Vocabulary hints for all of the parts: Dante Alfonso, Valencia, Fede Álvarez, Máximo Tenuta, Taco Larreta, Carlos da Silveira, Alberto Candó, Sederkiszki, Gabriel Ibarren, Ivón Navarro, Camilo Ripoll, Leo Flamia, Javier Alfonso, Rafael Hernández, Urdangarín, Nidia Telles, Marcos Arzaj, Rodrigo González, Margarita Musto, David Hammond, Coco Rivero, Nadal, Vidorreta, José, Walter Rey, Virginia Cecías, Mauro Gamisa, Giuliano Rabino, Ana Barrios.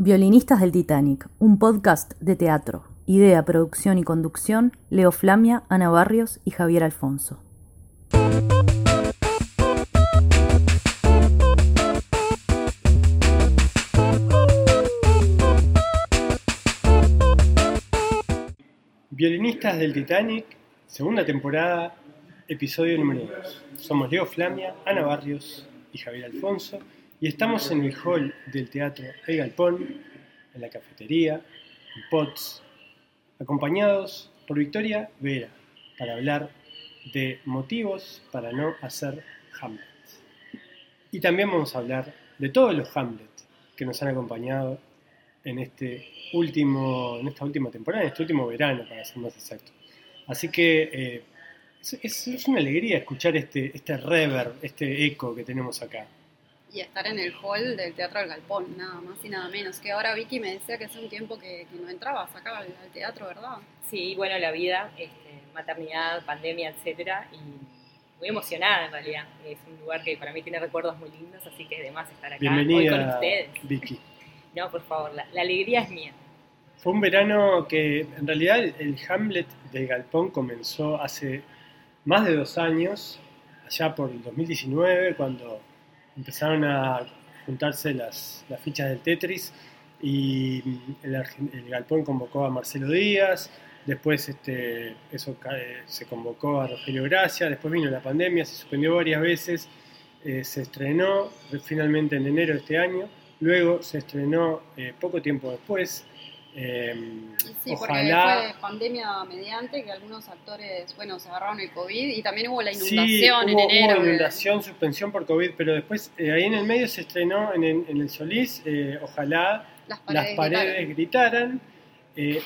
Violinistas del Titanic, un podcast de teatro. Idea, producción y conducción, Leo Flamia, Ana Barrios y Javier Alfonso. Violinistas del Titanic, segunda temporada, episodio número 2. Somos Leo Flamia, Ana Barrios y Javier Alfonso. Y estamos en el hall del Teatro El Galpón, en la cafetería, en Pots, acompañados por Victoria Vera, para hablar de motivos para no hacer Hamlet. Y también vamos a hablar de todos los Hamlet que nos han acompañado en esta última temporada, en este último verano, para ser más exacto. Así que es una alegría escuchar este reverb, este eco que tenemos acá. Y estar en el hall del Teatro El Galpón, nada más y nada menos. Que ahora Vicky me decía que hace un tiempo que no entrabas acá al teatro, ¿verdad? Sí, bueno, la vida, maternidad, pandemia, etcétera, y muy emocionada en realidad. Es un lugar que para mí tiene recuerdos muy lindos, así que además estar acá hoy con ustedes. Vicky. No, por favor, la alegría es mía. Fue un verano que, en realidad, el Hamlet del Galpón comenzó hace más de 2 años, allá por el 2019, cuando empezaron a juntarse las fichas del Tetris y el Galpón convocó a Marcelo Díaz, después se convocó a Rogelio Gracia, después vino la pandemia, se suspendió varias veces, se estrenó finalmente en enero de este año, luego se estrenó poco tiempo después. Sí, ojalá. Porque fue pandemia mediante que algunos actores, se agarraron el COVID y también hubo la inundación en enero. Sí, hubo inundación, suspensión por COVID, pero después ahí en el medio se estrenó en el Solís, ojalá las paredes gritaran,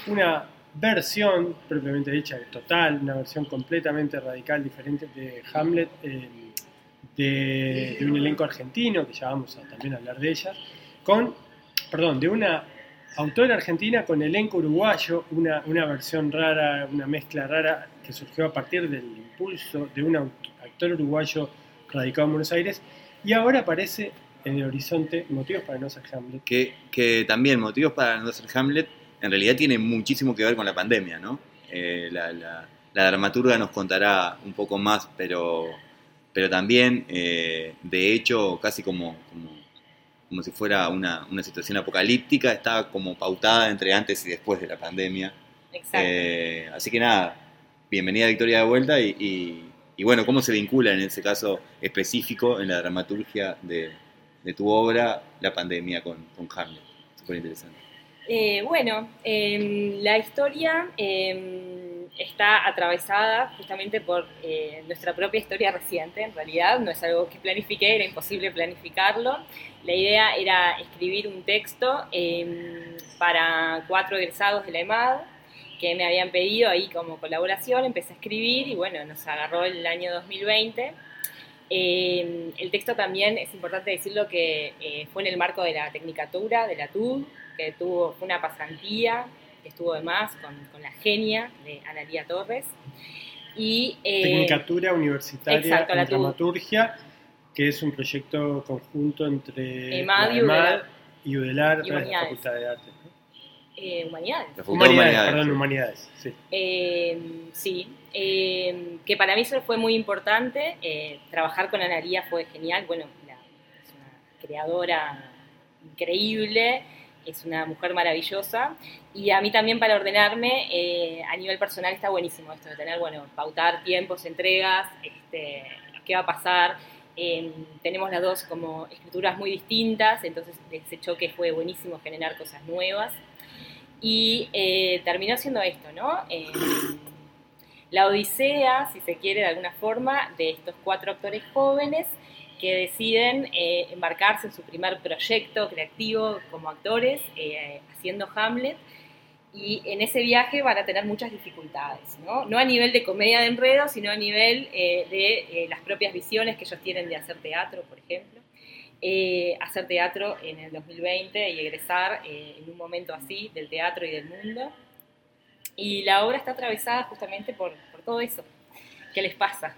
una versión propiamente dicha, total, una versión completamente radical, diferente de Hamlet, de un elenco argentino, que ya vamos a también hablar de ella, de una autora argentina con elenco uruguayo, una versión rara, una mezcla rara que surgió a partir del impulso de un actor uruguayo radicado en Buenos Aires, y ahora aparece en el horizonte Motivos para no ser Hamlet. Que también Motivos para no ser Hamlet en realidad tiene muchísimo que ver con la pandemia, ¿no? La dramaturga nos contará un poco más, pero también, de hecho, casi como si fuera una situación apocalíptica, está como pautada entre antes y después de la pandemia. Exacto. Así que nada, bienvenida Victoria de vuelta y bueno, ¿cómo se vincula en ese caso específico en la dramaturgia de tu obra la pandemia con Hamlet? Súper interesante. La historia está atravesada justamente por nuestra propia historia reciente, en realidad. No es algo que planifiqué, era imposible planificarlo. La idea era escribir un texto para 4 egresados de la EMAD que me habían pedido ahí como colaboración. Empecé a escribir y nos agarró el año 2020. El texto también, es importante decirlo, que fue en el marco de la Tecnicatura, de la TUD, que tuvo una pasantía, que estuvo además con la genia de Analia Torres. Y, Tecnicatura Universitaria, exacto, en Dramaturgia, que es un proyecto conjunto entre EMAD y UDELAR, la Facultad de Arte. Humanidades. Humanidades, sí. Que para mí eso fue muy importante. Trabajar con Analia fue genial. Es una creadora increíble. Es una mujer maravillosa y a mí también para ordenarme a nivel personal está buenísimo esto de tener, pautar tiempos, entregas, qué va a pasar. Tenemos las dos como escrituras muy distintas, entonces ese choque fue buenísimo, generar cosas nuevas y terminó siendo esto, ¿no? La odisea, si se quiere de alguna forma, de estos 4 actores jóvenes que deciden embarcarse en su primer proyecto creativo como actores, haciendo Hamlet, y en ese viaje van a tener muchas dificultades, ¿no? No a nivel de comedia de enredo, sino a nivel de las propias visiones que ellos tienen de hacer teatro, por ejemplo. Hacer teatro en el 2020 y egresar en un momento así del teatro y del mundo. Y la obra está atravesada justamente por todo eso que les pasa.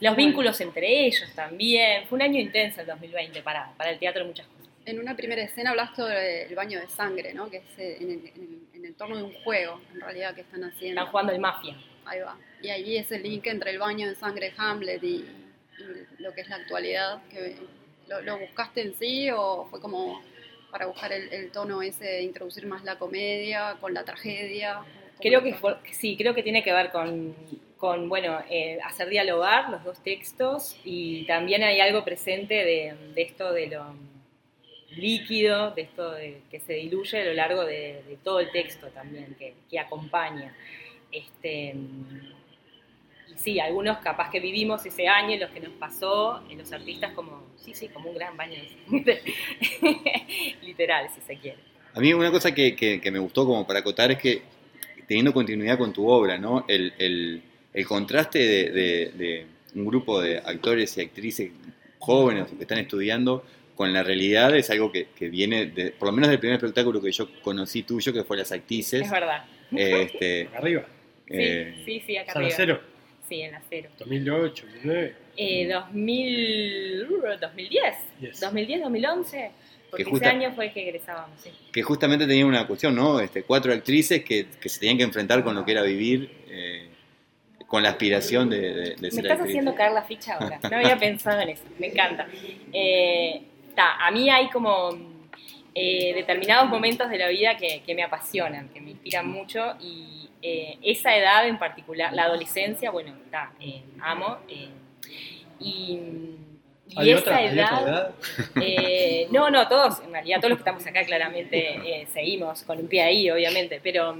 Los vínculos entre ellos también. Fue un año intenso el 2020 para el teatro en muchas cosas. en una primera escena hablaste sobre el baño de sangre, ¿no? Que es en el torno de un juego, en realidad, que están haciendo. Están jugando el Mafia. Ahí va. Y allí es el link entre el baño de sangre de Hamlet y lo que es la actualidad. Que, ¿lo buscaste en sí o fue como para buscar el tono ese de introducir más la comedia con la tragedia? Creo que fue, sí, creo que tiene que ver con bueno, hacer dialogar los dos textos y también hay algo presente de esto de lo líquido, de esto de, que se diluye a lo largo de todo el texto también, que acompaña. Y sí, algunos capaz que vivimos ese año, los que nos pasó, los artistas como, sí, como un gran baño de literal, si se quiere. A mí una cosa que me gustó como para acotar es que, teniendo continuidad con tu obra, ¿no? El contraste de un grupo de actores y actrices jóvenes que están estudiando con la realidad es algo que viene, por lo menos del primer espectáculo que yo conocí tuyo, que fue Las Actrices. Es verdad. Acá arriba. Sí, acá arriba. ¿En la cero? Sí, en la cero. 2008, 2009. 2010. Yes. 2010, 2011. Porque ese año fue el que egresábamos, sí. Que justamente tenía una cuestión, ¿no? 4 actrices que se tenían que enfrentar con lo que era vivir, con la aspiración de ser actriz. Me estás haciendo caer la ficha ahora. No había pensado en eso. Me encanta. A mí hay como determinados momentos de la vida que me apasionan, que me inspiran mucho. Y esa edad en particular, la adolescencia, bueno, amo. Y esa edad, no, todos, en realidad todos los que estamos acá claramente seguimos con un pie ahí, obviamente, pero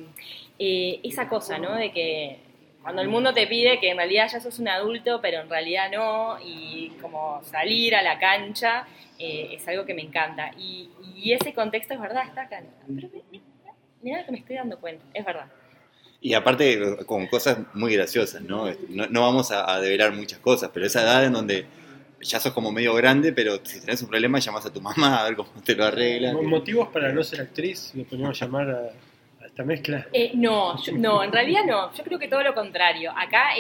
esa cosa, ¿no? De que cuando el mundo te pide que en realidad ya sos un adulto, pero en realidad no, y como salir a la cancha es algo que me encanta. Y ese contexto es verdad, está acá. Pero mirá que me estoy dando cuenta, es verdad. Y aparte con cosas muy graciosas, ¿no? No vamos a develar muchas cosas, pero esa edad en donde ya sos como medio grande, pero si tenés un problema llamás a tu mamá a ver cómo te lo arreglas. ¿Motivos para no ser actriz? ¿Le ponemos a llamar a esta mezcla? No, en realidad no. Yo creo que todo lo contrario. Acá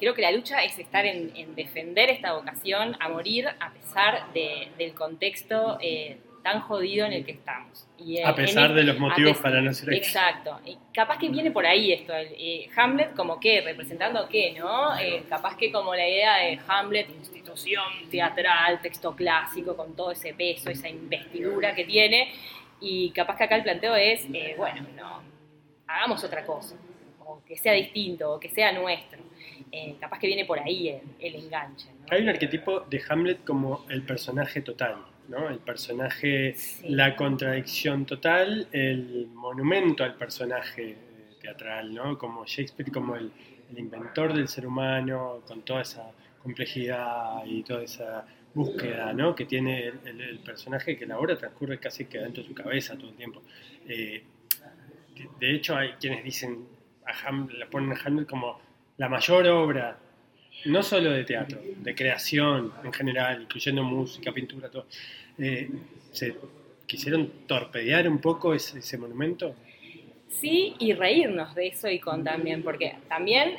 creo que la lucha es estar en defender esta vocación a morir a pesar del contexto tan jodido en el que estamos. Y a pesar de los motivos para no ser actriz. Exacto. Y capaz que viene por ahí esto. Hamlet como qué, representando qué, ¿no? Capaz que como la idea de Hamlet, institución teatral, texto clásico, con todo ese peso, esa investidura que tiene. Y capaz que acá el planteo es, hagamos otra cosa. O que sea distinto, o que sea nuestro. Capaz que viene por ahí el enganche, ¿no? Hay un arquetipo de Hamlet como el personaje total, ¿no? El personaje, sí. La contradicción total, el monumento al personaje teatral, ¿no? Como Shakespeare, como el inventor del ser humano, con toda esa complejidad y toda esa búsqueda, ¿no? Que tiene el personaje, que la obra transcurre casi que dentro de su cabeza todo el tiempo. De hecho, hay quienes dicen, la ponen a Hamlet como la mayor obra, no solo de teatro, de creación en general, incluyendo música, pintura, todo. ¿Se quisieron torpedear un poco ese monumento? Sí, y reírnos de eso también, porque también,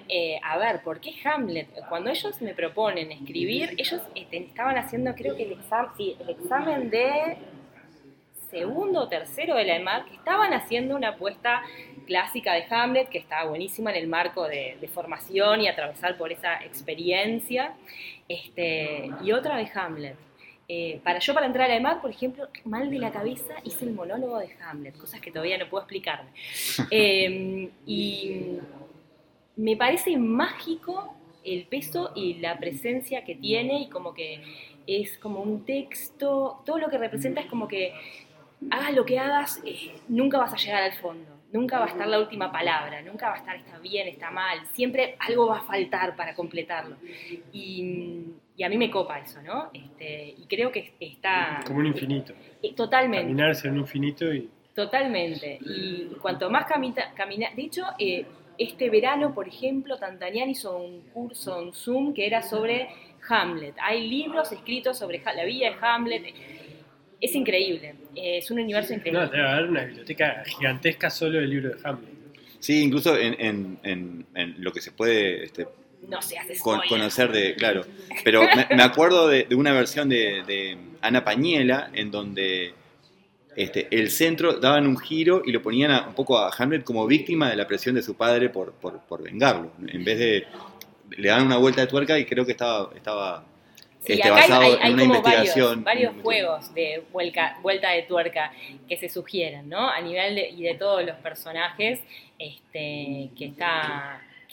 ¿por qué Hamlet? Cuando ellos me proponen escribir, ellos estaban haciendo, creo que el examen de segundo o tercero de la EMAD, que estaban haciendo una apuesta clásica de Hamlet, que estaba buenísima en el marco de formación y atravesar por esa experiencia, y otra de Hamlet. Para entrar a la EMAD, por ejemplo, mal de la cabeza, hice el monólogo de Hamlet, cosas que todavía no puedo explicarme. Y me parece mágico el peso y la presencia que tiene, y como que es como un texto, todo lo que representa es como que hagas lo que hagas, nunca vas a llegar al fondo, nunca va a estar la última palabra, nunca va a estar está bien, está mal, siempre algo va a faltar para completarlo. Y a mí me copa eso, ¿no? Y creo que está... Como un infinito. Totalmente. Caminarse en un infinito y... Totalmente. Y cuanto más caminar... De hecho, este verano, por ejemplo, Tantanian hizo un curso en Zoom que era sobre Hamlet. Hay libros escritos sobre la vida de Hamlet... Es increíble, es un universo increíble. No, debe haber una biblioteca gigantesca solo del libro de Hamlet. Sí, incluso en lo que se puede no se hace conocer de, claro. Pero me acuerdo de una versión de Ana Pañela en donde el centro daban un giro y lo ponían un poco a Hamlet como víctima de la presión de su padre por vengarlo. En vez de, le dan una vuelta de tuerca y creo que estaba sí, basado hay en una investigación. Varios juegos de vuelta de tuerca que se sugieren, ¿no? A nivel de todos los personajes, que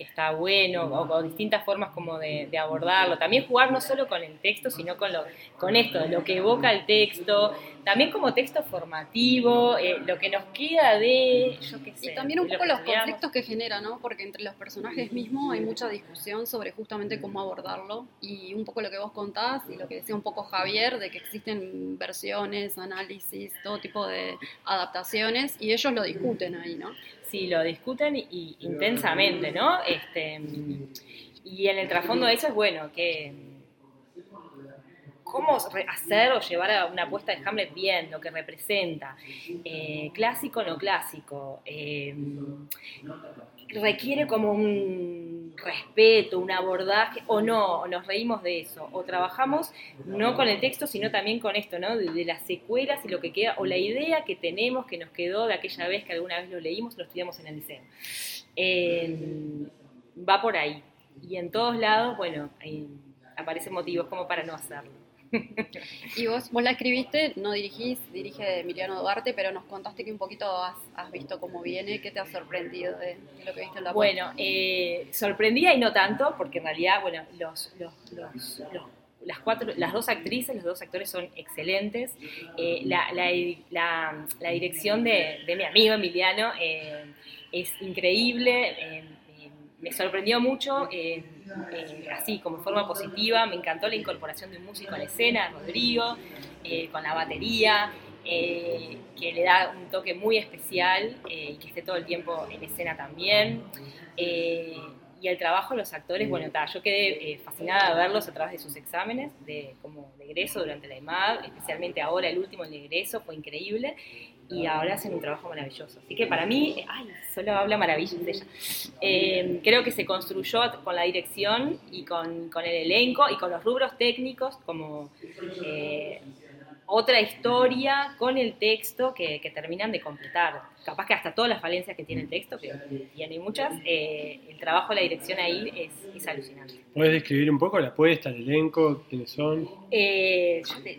está bueno, o distintas formas como de abordarlo. También jugar no solo con el texto, sino con esto, lo que evoca el texto, también como texto formativo, lo que nos queda de, yo qué sé. Y también un poco los conflictos que genera, ¿no? Porque entre los personajes mismos hay mucha discusión sobre justamente cómo abordarlo, y un poco lo que vos contás, y lo que decía un poco Javier, de que existen versiones, análisis, todo tipo de adaptaciones, y ellos lo discuten ahí, ¿no? Sí, lo discuten y intensamente, ¿no? Y en el trasfondo de eso es bueno que cómo hacer o llevar a una apuesta de Hamlet bien, lo que representa, clásico no clásico, requiere como un respeto, un abordaje, o no, o nos reímos de eso, o trabajamos no con el texto, sino también con esto, ¿no? De las secuelas y lo que queda, o la idea que tenemos, que nos quedó de aquella vez que alguna vez lo leímos, lo estudiamos en el liceo. Va por ahí. Y en todos lados, bueno, aparecen motivos como para no hacerlo. Y vos la escribiste, no dirigís, dirige Emiliano Duarte, pero nos contaste que un poquito has visto cómo viene. ¿Qué te ha sorprendido de lo que viste en la puerta? Bueno, sorprendida y no tanto, porque en realidad, bueno, las dos actrices, los dos actores son excelentes. La dirección de mi amigo Emiliano es increíble. Me sorprendió mucho, así como en forma positiva. Me encantó la incorporación de un músico a la escena, Rodrigo, con la batería, que le da un toque muy especial y que esté todo el tiempo en escena también. Y el trabajo de los actores, bueno, yo quedé fascinada de verlos a través de sus exámenes de egreso durante la EMAD, especialmente ahora el último, el de egreso, fue increíble. Y ahora hacen un trabajo maravilloso. Así que para mí, solo habla maravillas de ella. Creo que se construyó con la dirección y con el elenco y con los rubros técnicos, como otra historia con el texto que terminan de completar. Capaz que hasta todas las falencias que tiene el texto, que tiene muchas, el trabajo de la dirección ahí es alucinante. ¿Puedes describir un poco la apuesta, el elenco, quiénes son?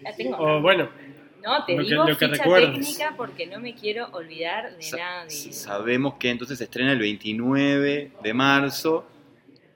La tengo. O bueno... No, te digo lo que ficha técnica porque no me quiero olvidar de nadie. Sabemos que entonces se estrena el 29 de marzo,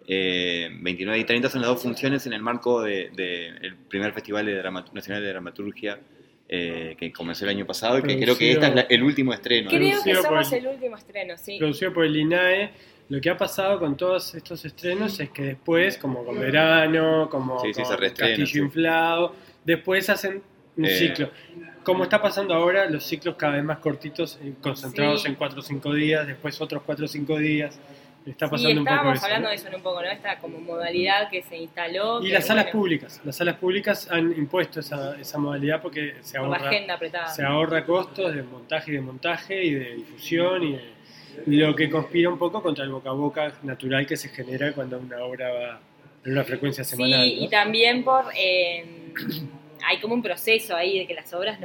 29 y 30 son las dos funciones en el marco del primer Festival Nacional de Dramaturgia que comenzó el año pasado, y que creo que este es el último estreno. Creo que somos el último estreno, sí. Producido por el INAE. Lo que ha pasado con todos estos estrenos es que después, como con Verano, como con Castillo Inflado, después hacen... un ciclo. Como está pasando ahora, los ciclos cada vez más cortitos, concentrados en 4 o 5 días, después otros 4 o 5 días. Está pasando un poco eso. Estábamos hablando de eso en un poco, ¿no? Esta como modalidad que se instaló. Y las salas públicas. Las salas públicas han impuesto esa modalidad porque se ahorra costos de montaje y desmontaje y de difusión y de, lo que conspira un poco contra el boca a boca natural que se genera cuando una obra va en una frecuencia semanal. Sí, ¿no? Y también por... hay como un proceso ahí de que las obras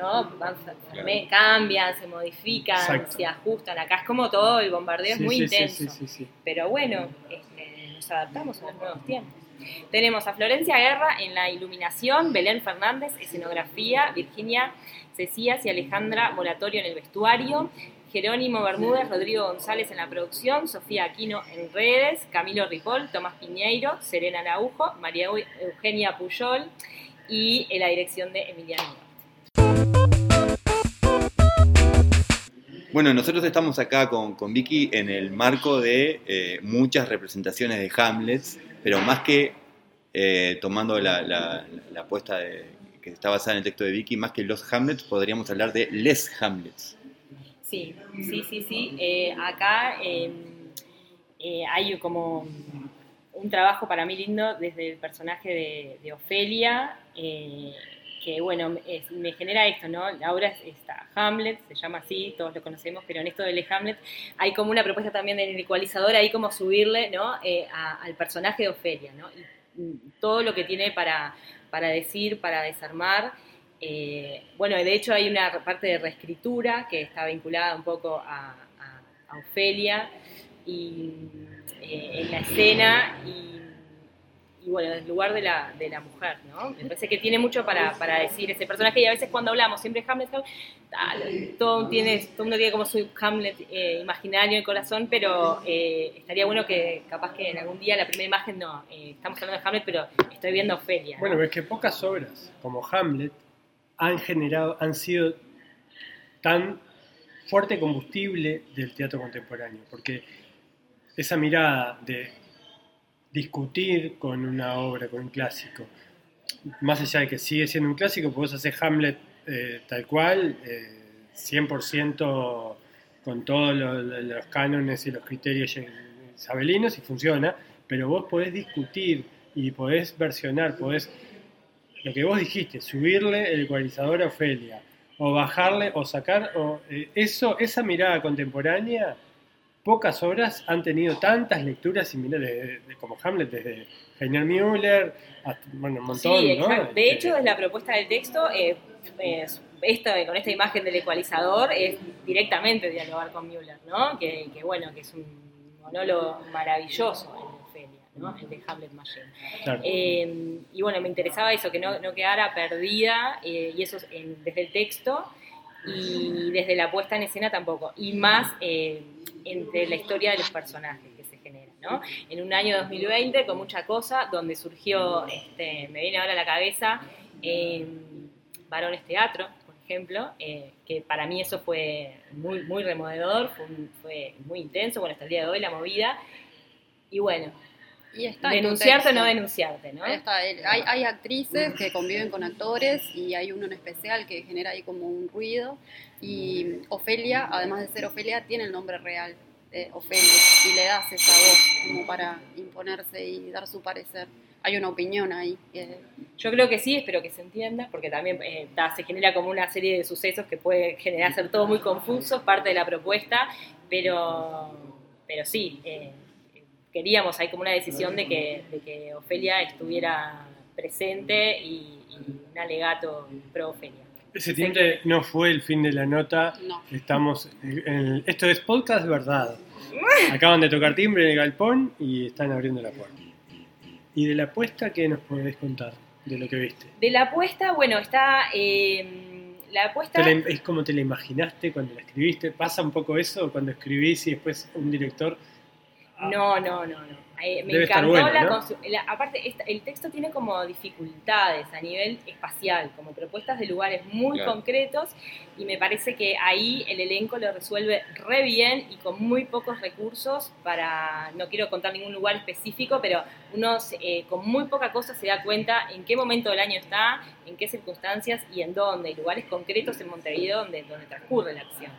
cambian, se modifican, se ajustan. Acá es como todo, el bombardeo es muy intenso. Sí. Pero bueno, nos adaptamos a los nuevos tiempos. Tenemos a Florencia Guerra en la iluminación, Belén Fernández, escenografía, Virginia Cecías y Alejandra Moratorio en el vestuario, Jerónimo Bermúdez, Rodrigo González en la producción, Sofía Aquino en redes, Camilo Ripoll, Tomás Piñeiro, Serena Araujo, María Eugenia Puyol, y en la dirección de Emiliano Duarte. Bueno, nosotros estamos acá con Vicky en el marco de muchas representaciones de Hamlet, pero más que tomando la apuesta que está basada en el texto de Vicky, más que los Hamlets, podríamos hablar de les Hamlets. Sí. Acá hay como... un trabajo para mí lindo desde el personaje de Ofelia, que bueno, me genera esto, ¿no? La obra está Hamlet, se llama así, todos lo conocemos, pero en esto de Le Hamlet hay como una propuesta también del ecualizador, ahí como subirle, ¿no? Al personaje de Ofelia, ¿no? Y todo lo que tiene para decir, para desarmar. Bueno, de hecho hay una parte de reescritura que está vinculada un poco a Ofelia y, en la escena y bueno, desde el lugar de la mujer, ¿no? Me parece que tiene mucho para decir ese personaje, y a veces cuando hablamos siempre Hamlet, todo el mundo tiene como su Hamlet imaginario en corazón, pero estaría bueno que capaz que en algún día la primera imagen estamos hablando de Hamlet, pero estoy viendo a Ofelia, ¿no? Bueno, pero es que pocas obras como Hamlet han sido tan fuerte combustible del teatro contemporáneo, porque esa mirada de discutir con una obra, con un clásico. Más allá de que sigue siendo un clásico, podés hacer Hamlet tal cual, 100% con todos los cánones y los criterios isabelinos, y funciona, pero vos podés discutir y podés versionar, podés, lo que vos dijiste, subirle el ecualizador a Ofelia, o bajarle, o sacar, esa mirada contemporánea. Pocas obras han tenido tantas lecturas similares, como Hamlet, desde Heiner Müller, hasta, bueno, un montón, sí, exacto, ¿no? De hecho, es la propuesta del texto, con esta imagen del ecualizador, es directamente dialogar con Müller, ¿no? Que bueno, que es un monólogo maravilloso, ¿no? El de Hamlet Mayen. Claro. Y bueno, me interesaba eso, que no quedara perdida, y eso es desde el texto, y desde la puesta en escena tampoco, y más entre la historia de los personajes que se generan, ¿no? En un año 2020 con mucha cosa, donde surgió, me viene ahora a la cabeza, Varones Teatro, por ejemplo, que para mí eso fue muy, muy removedor, fue muy intenso, bueno, hasta el día de hoy la movida, y bueno, y está denunciarte o no denunciarte, ¿no? Ahí está. Hay actrices que conviven con actores y hay uno en especial que genera ahí como un ruido, y Ofelia, además de ser Ofelia, tiene el nombre real de Ofelia, y le das esa voz como para imponerse y dar su parecer. Hay una opinión ahí. Yo creo que sí, espero que se entienda, porque también se genera como una serie de sucesos que puede generar ser todo muy confuso, parte de la propuesta, pero sí, queríamos, hay como una decisión de que Ofelia estuviera presente y un alegato pro Ofelia. Ese timbre no fue el fin de la nota. No. Estamos esto es Podcast Verdad. Acaban de tocar timbre en el galpón y están abriendo la puerta. ¿Y de la apuesta qué nos podés contar de lo que viste? De la apuesta, bueno, está... la apuesta... ¿Es como te la imaginaste cuando la escribiste? ¿Pasa un poco eso cuando escribís y después un director... No. Me encantó, bueno, ¿no? Aparte, el texto tiene como dificultades a nivel espacial, como propuestas de lugares muy concretos, y me parece que ahí el elenco lo resuelve re bien y con muy pocos recursos para, no quiero contar ningún lugar específico, pero uno con muy poca cosa se da cuenta en qué momento del año está, en qué circunstancias y en dónde, y lugares concretos en Montevideo donde transcurre la acción.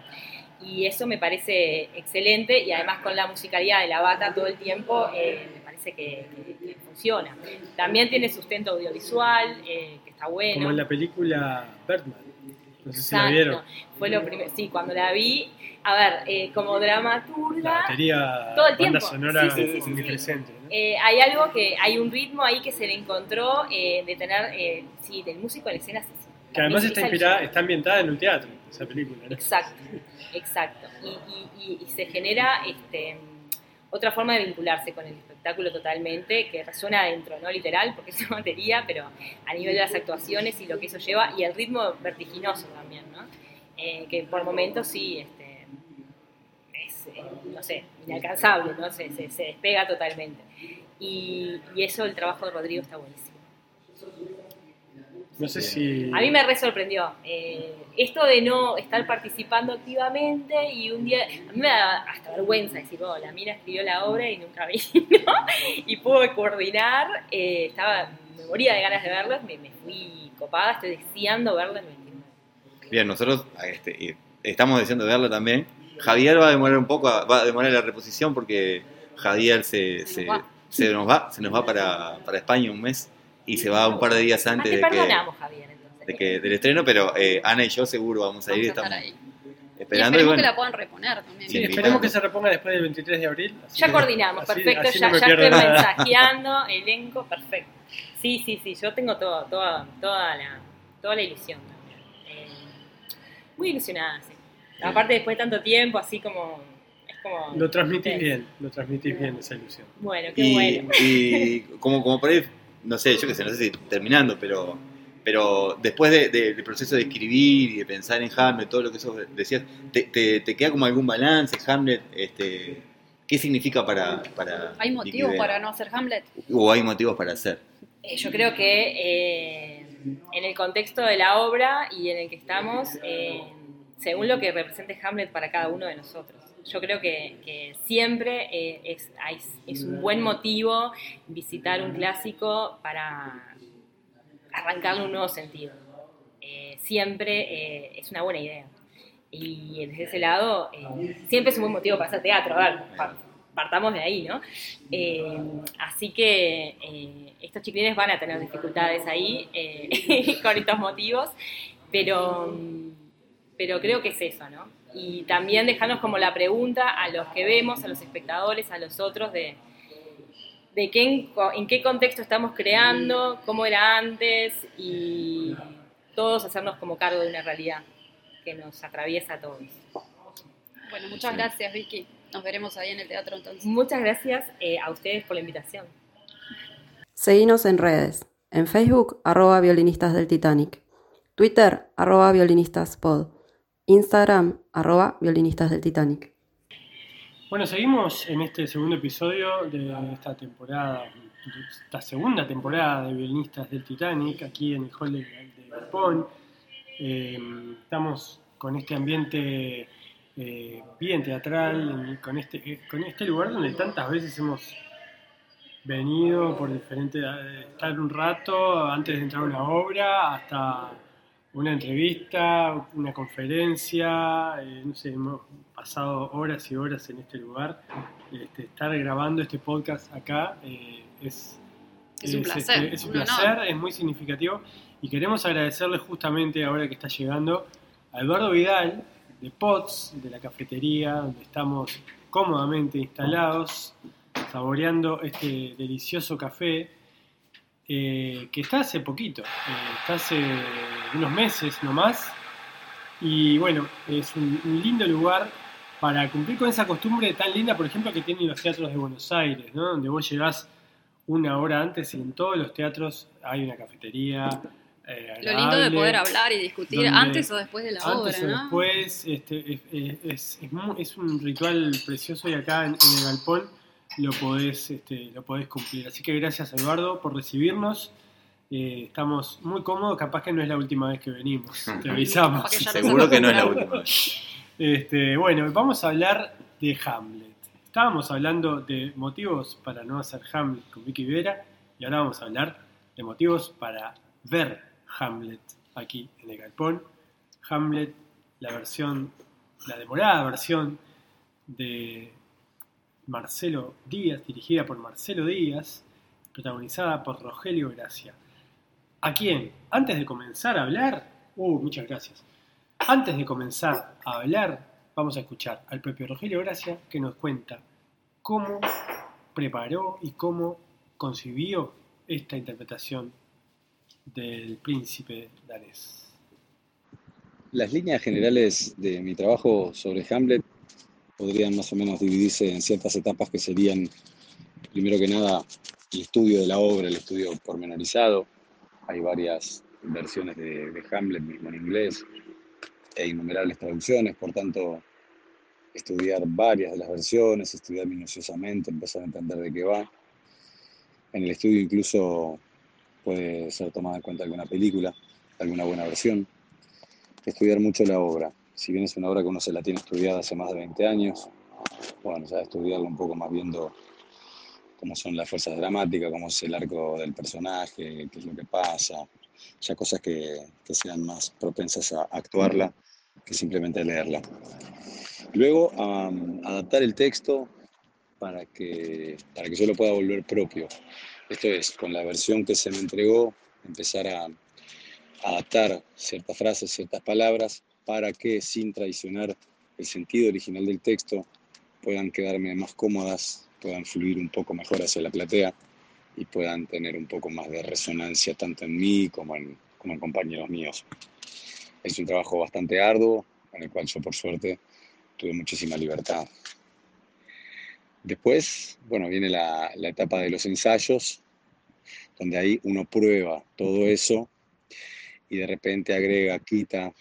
Y eso me parece excelente, y además con la musicalidad de la bata todo el tiempo, me parece que funciona. También tiene sustento audiovisual, que está bueno. Como en la película Birdman, no sé si la vieron. Fue lo primero, sí, cuando la vi, a ver, como dramaturga, todo el tiempo. Sonora sí, omnipresente, ¿no? Hay algo que, hay un ritmo ahí que se le encontró, de tener, sí, del músico en escenas. Que además está inspirada, está ambientada en un teatro, esa película, ¿no? Exacto. Y se genera otra forma de vincularse con el espectáculo totalmente, que resuena adentro, no literal, porque es una batería, pero a nivel de las actuaciones y lo que eso lleva, y el ritmo vertiginoso también, ¿no? Que por momentos sí, es, no sé, inalcanzable, ¿no? Se despega totalmente. Y eso, el trabajo de Rodrigo está buenísimo. No sé si... A mí me re sorprendió. Esto de no estar participando activamente, y un día... A mí me da hasta vergüenza decir, la mina escribió la obra y nunca vino y pudo coordinar. Me moría de ganas de verlos, me fui copada, estoy deseando verlos en 21. Bien, nosotros estamos deseando verlo también. Javier va a demorar un poco, va a demorar la reposición porque Javier se nos va para España un mes. Y se va un par de días antes de que... Te perdonamos, Javier, entonces. del estreno, pero Ana y yo seguro vamos a ir. Esperando y esperemos que la puedan reponer también. Sí, esperemos que se reponga después del 23 de abril. Ya coordinamos, perfecto. Así ya estoy mensajeando, elenco, perfecto. Sí, sí, sí, yo tengo toda la ilusión también. Muy ilusionada, sí. Aparte, después de tanto tiempo, así como Lo transmitís bien esa ilusión. Bueno, qué bueno. Y como por ahí, no sé si terminando, pero después del proceso de escribir y de pensar en Hamlet, todo lo que eso decías, ¿te queda como algún balance Hamlet? ¿Qué significa para ¿hay motivos para no hacer Hamlet? ¿O hay motivos para hacer? Yo creo que en el contexto de la obra y en el que estamos, según lo que represente Hamlet para cada uno de nosotros. Yo creo que siempre es un buen motivo visitar un clásico para arrancarle un nuevo sentido. Siempre es una buena idea. Y desde ese lado, siempre es un buen motivo para hacer teatro. A ver, partamos de ahí, ¿no? Así que estos chiquilines van a tener dificultades ahí con estos motivos, pero creo que es eso, ¿no? Y también dejarnos como la pregunta a los que vemos, a los espectadores, a los otros, de qué, en qué contexto estamos creando, cómo era antes, y todos hacernos como cargo de una realidad que nos atraviesa a todos. Bueno, muchas gracias, Vicky. Nos veremos ahí en el teatro entonces. Muchas gracias a ustedes por la invitación. Seguinos en redes. En Facebook, @violinistasdeltitanic. Twitter, @violinistaspod. Instagram, @violinistasdeltitanic. Bueno, seguimos en este segundo episodio de esta temporada, esta segunda temporada de Violinistas del Titanic, aquí en el Hall del Galpón. Estamos con este ambiente bien teatral, con este lugar donde tantas veces hemos venido por diferente, estar un rato antes de entrar a una obra, hasta una entrevista, una conferencia, hemos pasado horas y horas en este lugar. Estar grabando este podcast acá es un placer, es un placer, honor. Es muy significativo, y queremos agradecerle justamente ahora que está llegando a Eduardo Vidal de Pots, de la cafetería donde estamos cómodamente instalados, saboreando este delicioso café que está hace poquito, está hace unos meses nomás, y bueno, es un lindo lugar para cumplir con esa costumbre tan linda, por ejemplo, que tienen los teatros de Buenos Aires, ¿no? Donde vos llegás una hora antes y en todos los teatros hay una cafetería agradable. Lo lindo de poder hablar y discutir antes o después de la obra, antes o ¿no? después, es un ritual precioso, y acá en el Galpón lo podés cumplir. Así que gracias, Eduardo, por recibirnos. Estamos muy cómodos, capaz que no es la última vez que venimos, te avisamos. Seguro que no es la última vez. Bueno, vamos a hablar de Hamlet. Estábamos hablando de motivos para no hacer Hamlet con Vicky Vera, y ahora vamos a hablar de motivos para ver Hamlet aquí en el Galpón. Hamlet, la demorada versión de Marcelo Díaz, dirigida por Marcelo Díaz, protagonizada por Rogelio Gracia. ¿A quién? Antes de comenzar a hablar, muchas gracias. Antes de comenzar a hablar, vamos a escuchar al propio Rogelio Gracia, que nos cuenta cómo preparó y cómo concibió esta interpretación del príncipe danés. Las líneas generales de mi trabajo sobre Hamlet podrían más o menos dividirse en ciertas etapas que serían, primero que nada, el estudio de la obra, el estudio pormenorizado. Hay varias versiones de Hamlet, mismo en inglés, e innumerables traducciones. Por tanto, estudiar varias de las versiones, estudiar minuciosamente, empezar a entender de qué va. En el estudio incluso puede ser tomada en cuenta alguna película, alguna buena versión. Estudiar mucho la obra. Si bien es una obra que uno se la tiene estudiada hace más de 20 años, bueno, ya estudiarla un poco más viendo cómo son las fuerzas dramáticas, cómo es el arco del personaje, qué es lo que pasa, ya cosas que sean más propensas a actuarla que simplemente a leerla. Luego, adaptar el texto para que yo lo pueda volver propio. Esto es, con la versión que se me entregó, empezar a adaptar ciertas frases, ciertas palabras, para que sin traicionar el sentido original del texto puedan quedarme más cómodas, puedan fluir un poco mejor hacia la platea y puedan tener un poco más de resonancia tanto en mí como en compañeros míos. Es un trabajo bastante arduo, en el cual yo por suerte tuve muchísima libertad. Después, bueno, viene la etapa de los ensayos, donde ahí uno prueba todo eso y de repente agrega, quita,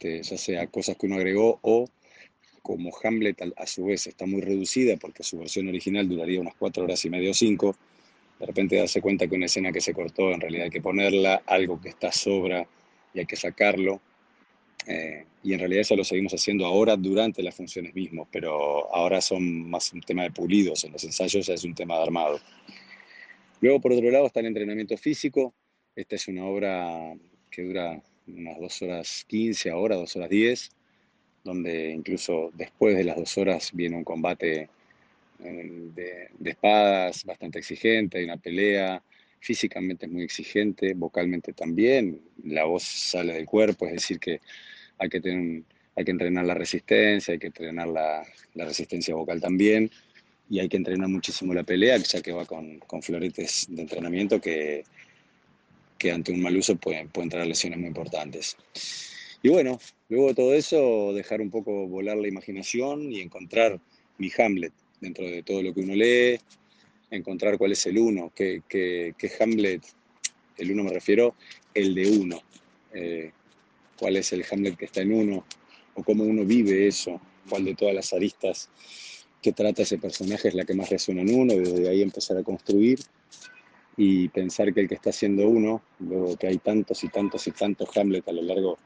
ya sea cosas que uno agregó o como Hamlet a su vez está muy reducida porque su versión original duraría unas 4 horas y media o 5, de repente darse cuenta que una escena que se cortó en realidad hay que ponerla, algo que está sobra y hay que sacarlo. Y en realidad eso lo seguimos haciendo ahora durante las funciones mismas, pero ahora son más un tema de pulidos, en los ensayos es un tema de armado. Luego por otro lado está el entrenamiento físico. Esta es una obra que dura unas 2 horas 15 ahora, 2 horas 10, donde incluso después de las 2 horas viene un combate de espadas bastante exigente, hay una pelea, físicamente es muy exigente, vocalmente también, la voz sale del cuerpo, es decir que hay que entrenar la resistencia, hay que entrenar la resistencia vocal también, y hay que entrenar muchísimo la pelea, ya que va con floretes de entrenamiento que ante un mal uso pueden traer lesiones muy importantes. Y bueno, luego de todo eso, dejar un poco volar la imaginación y encontrar mi Hamlet dentro de todo lo que uno lee, encontrar cuál es el uno, qué Hamlet, el uno me refiero, el de uno, cuál es el Hamlet que está en uno, o cómo uno vive eso, cuál de todas las aristas que trata ese personaje es la que más resuena en uno, y desde ahí empezar a construir y pensar que el que está siendo uno, luego que hay tantos y tantos y tantos Hamlet a lo largo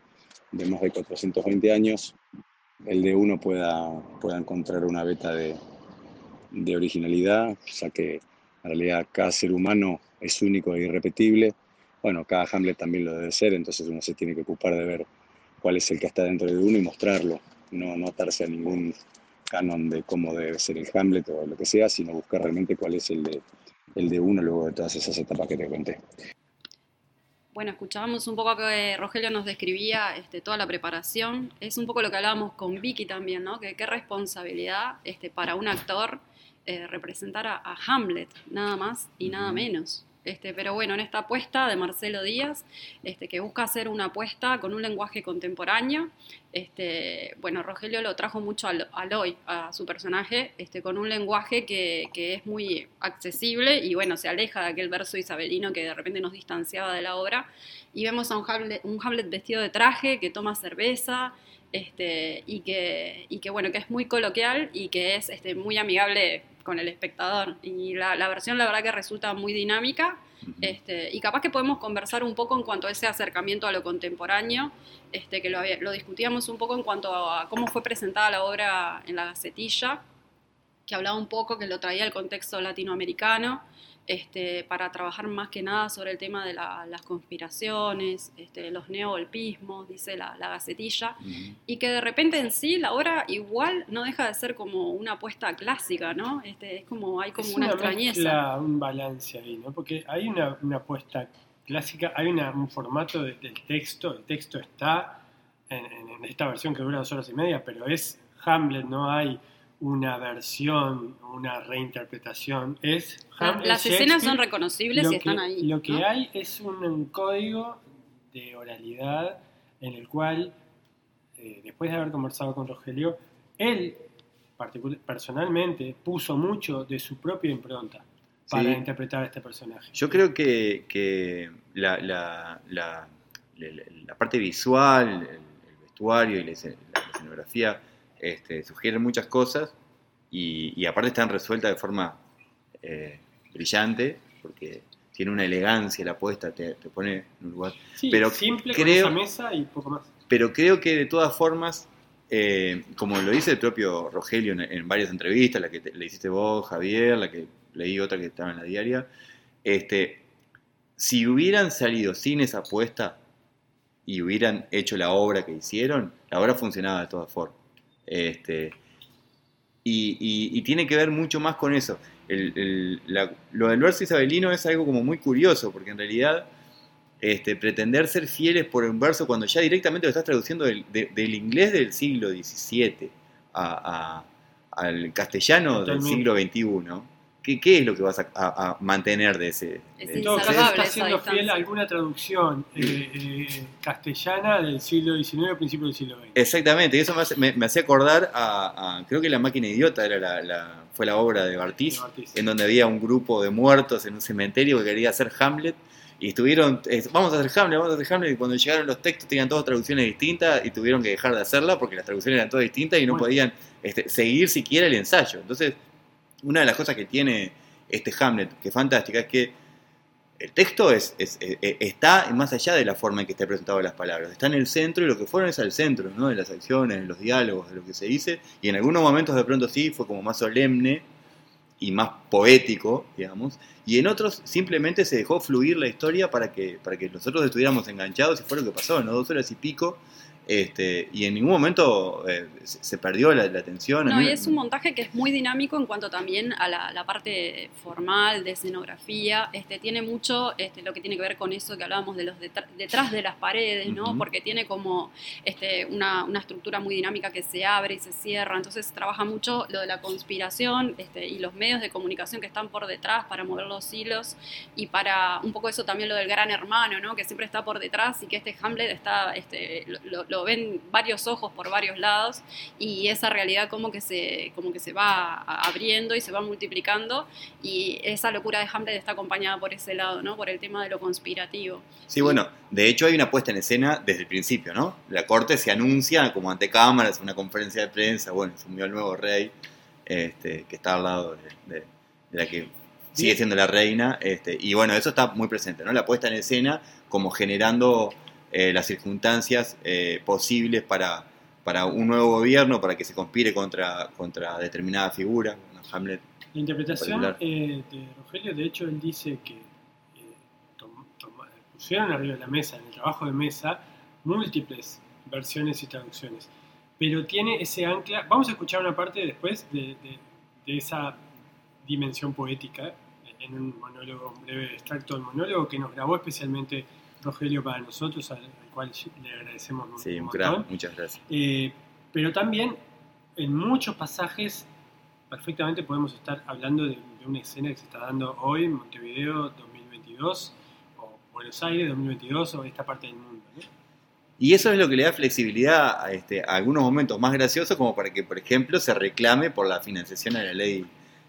de más de 420 años, el de uno pueda encontrar una veta de originalidad, ya que en realidad cada ser humano es único e irrepetible. Bueno, cada Hamlet también lo debe ser, entonces uno se tiene que ocupar de ver cuál es el que está dentro de uno y mostrarlo, no atarse a ningún canon de cómo debe ser el Hamlet o lo que sea, sino buscar realmente cuál es el de uno luego de todas esas etapas que te conté. Bueno, escuchábamos un poco que Rogelio nos describía toda la preparación. Es un poco lo que hablábamos con Vicky también, ¿no? Que qué responsabilidad para un actor representar a Hamlet, nada más y nada menos. Pero bueno, en esta apuesta de Marcelo Díaz, que busca hacer una apuesta con un lenguaje contemporáneo, bueno, Rogelio lo trajo mucho al hoy, a su personaje, con un lenguaje que es muy accesible y bueno, se aleja de aquel verso isabelino que de repente nos distanciaba de la obra, y vemos a un Hamlet vestido de traje que toma cerveza, y que bueno, que es muy coloquial y que es muy amigable con el espectador, y la versión la verdad que resulta muy dinámica, y capaz que podemos conversar un poco en cuanto a ese acercamiento a lo contemporáneo, que lo discutíamos un poco en cuanto a cómo fue presentada la obra en la Gacetilla, que hablaba un poco, que lo traía el contexto latinoamericano, para trabajar más que nada sobre el tema de las conspiraciones, los neogolpismos, dice la Gacetilla, y que de repente en sí la obra igual no deja de ser como una apuesta clásica, ¿no? Es como, hay como una extrañeza. Mezcla, un balance ahí, ¿no? Porque hay una apuesta clásica, hay un formato del texto, el texto está en esta versión que dura 2 horas y media, pero es Hamlet, no hay una versión, una reinterpretación. Es Hamlet. Las escenas son reconocibles y están ahí. Lo que hay es un código de oralidad en el cual, después de haber conversado con Rogelio, él personalmente puso mucho de su propia impronta para interpretar a este personaje. Yo creo que la parte visual, el vestuario y la escenografía sugieren muchas cosas y aparte están resueltas de forma brillante, porque tiene una elegancia la puesta, te pone en un lugar, sí, pero simple, creo, con esa mesa y poco más. Pero creo que de todas formas, como lo dice el propio Rogelio en varias entrevistas, la que le hiciste vos, Javier, la que leí otra que estaba en la diaria, si hubieran salido sin esa puesta y hubieran hecho la obra que hicieron, la obra funcionaba de todas formas. Y tiene que ver mucho más con eso. Lo del verso isabelino es algo como muy curioso, porque en realidad pretender ser fieles por un verso cuando ya directamente lo estás traduciendo del inglés del siglo XVII al castellano del siglo XXI, ¿qué es lo que vas a mantener de ese? No, que está siendo fiel a alguna traducción castellana del siglo XIX o principio del siglo XX. Exactamente, y eso me hacía acordar a creo que La Máquina Idiota era fue la obra de Bartiz, en donde había un grupo de muertos en un cementerio que quería hacer Hamlet, y estuvieron, vamos a hacer Hamlet, y cuando llegaron los textos tenían todas traducciones distintas y tuvieron que dejar de hacerla porque las traducciones eran todas distintas y no podían seguir siquiera el ensayo. Entonces, una de las cosas que tiene Hamlet, que es fantástica, es que el texto está más allá de la forma en que está presentado las palabras. Está en el centro, y lo que fueron es al centro, ¿no? De las acciones, de los diálogos, de lo que se dice. Y en algunos momentos de pronto sí, fue como más solemne y más poético, digamos. Y en otros simplemente se dejó fluir la historia para que nosotros estuviéramos enganchados, y fue lo que pasó, ¿no? 2 horas y pico. Y en ningún momento se perdió la atención. No, y es un montaje que es muy dinámico en cuanto también a la parte formal de escenografía. Tiene mucho lo que tiene que ver con eso que hablábamos de los detrás de las paredes, ¿no? Uh-huh. Porque tiene como una estructura muy dinámica que se abre y se cierra. Entonces trabaja mucho lo de la conspiración y los medios de comunicación que están por detrás para mover los hilos, y para un poco eso también lo del gran hermano, ¿no? Que siempre está por detrás, y que Hamlet está... Lo ven varios ojos por varios lados, y esa realidad como que se va abriendo y se va multiplicando, y esa locura de Hamlet está acompañada por ese lado, ¿no? Por el tema de lo conspirativo. Sí, bueno, de hecho hay una puesta en escena desde el principio, ¿no? La corte se anuncia como ante cámaras, una conferencia de prensa, bueno, asumió el nuevo rey, que está al lado de la que sigue siendo la reina, y bueno, eso está muy presente, ¿no? La puesta en escena como generando... las circunstancias posibles para un nuevo gobierno, para que se conspire contra determinada figura. Hamlet. La interpretación de Rogelio, de hecho, él dice que pusieron arriba de la mesa, en el trabajo de mesa, múltiples versiones y traducciones, pero tiene ese ancla. Vamos a escuchar una parte después de esa dimensión poética, en un monólogo, un breve extracto del monólogo que nos grabó especialmente Rogelio para nosotros, al cual le agradecemos mucho. Sí, muchas gracias. Pero también, en muchos pasajes, perfectamente podemos estar hablando de una escena que se está dando hoy en Montevideo 2022, o Buenos Aires 2022, o esta parte del mundo, ¿no? Y eso es lo que le da flexibilidad a algunos momentos más graciosos, como para que, por ejemplo, se reclame por la financiación de la ley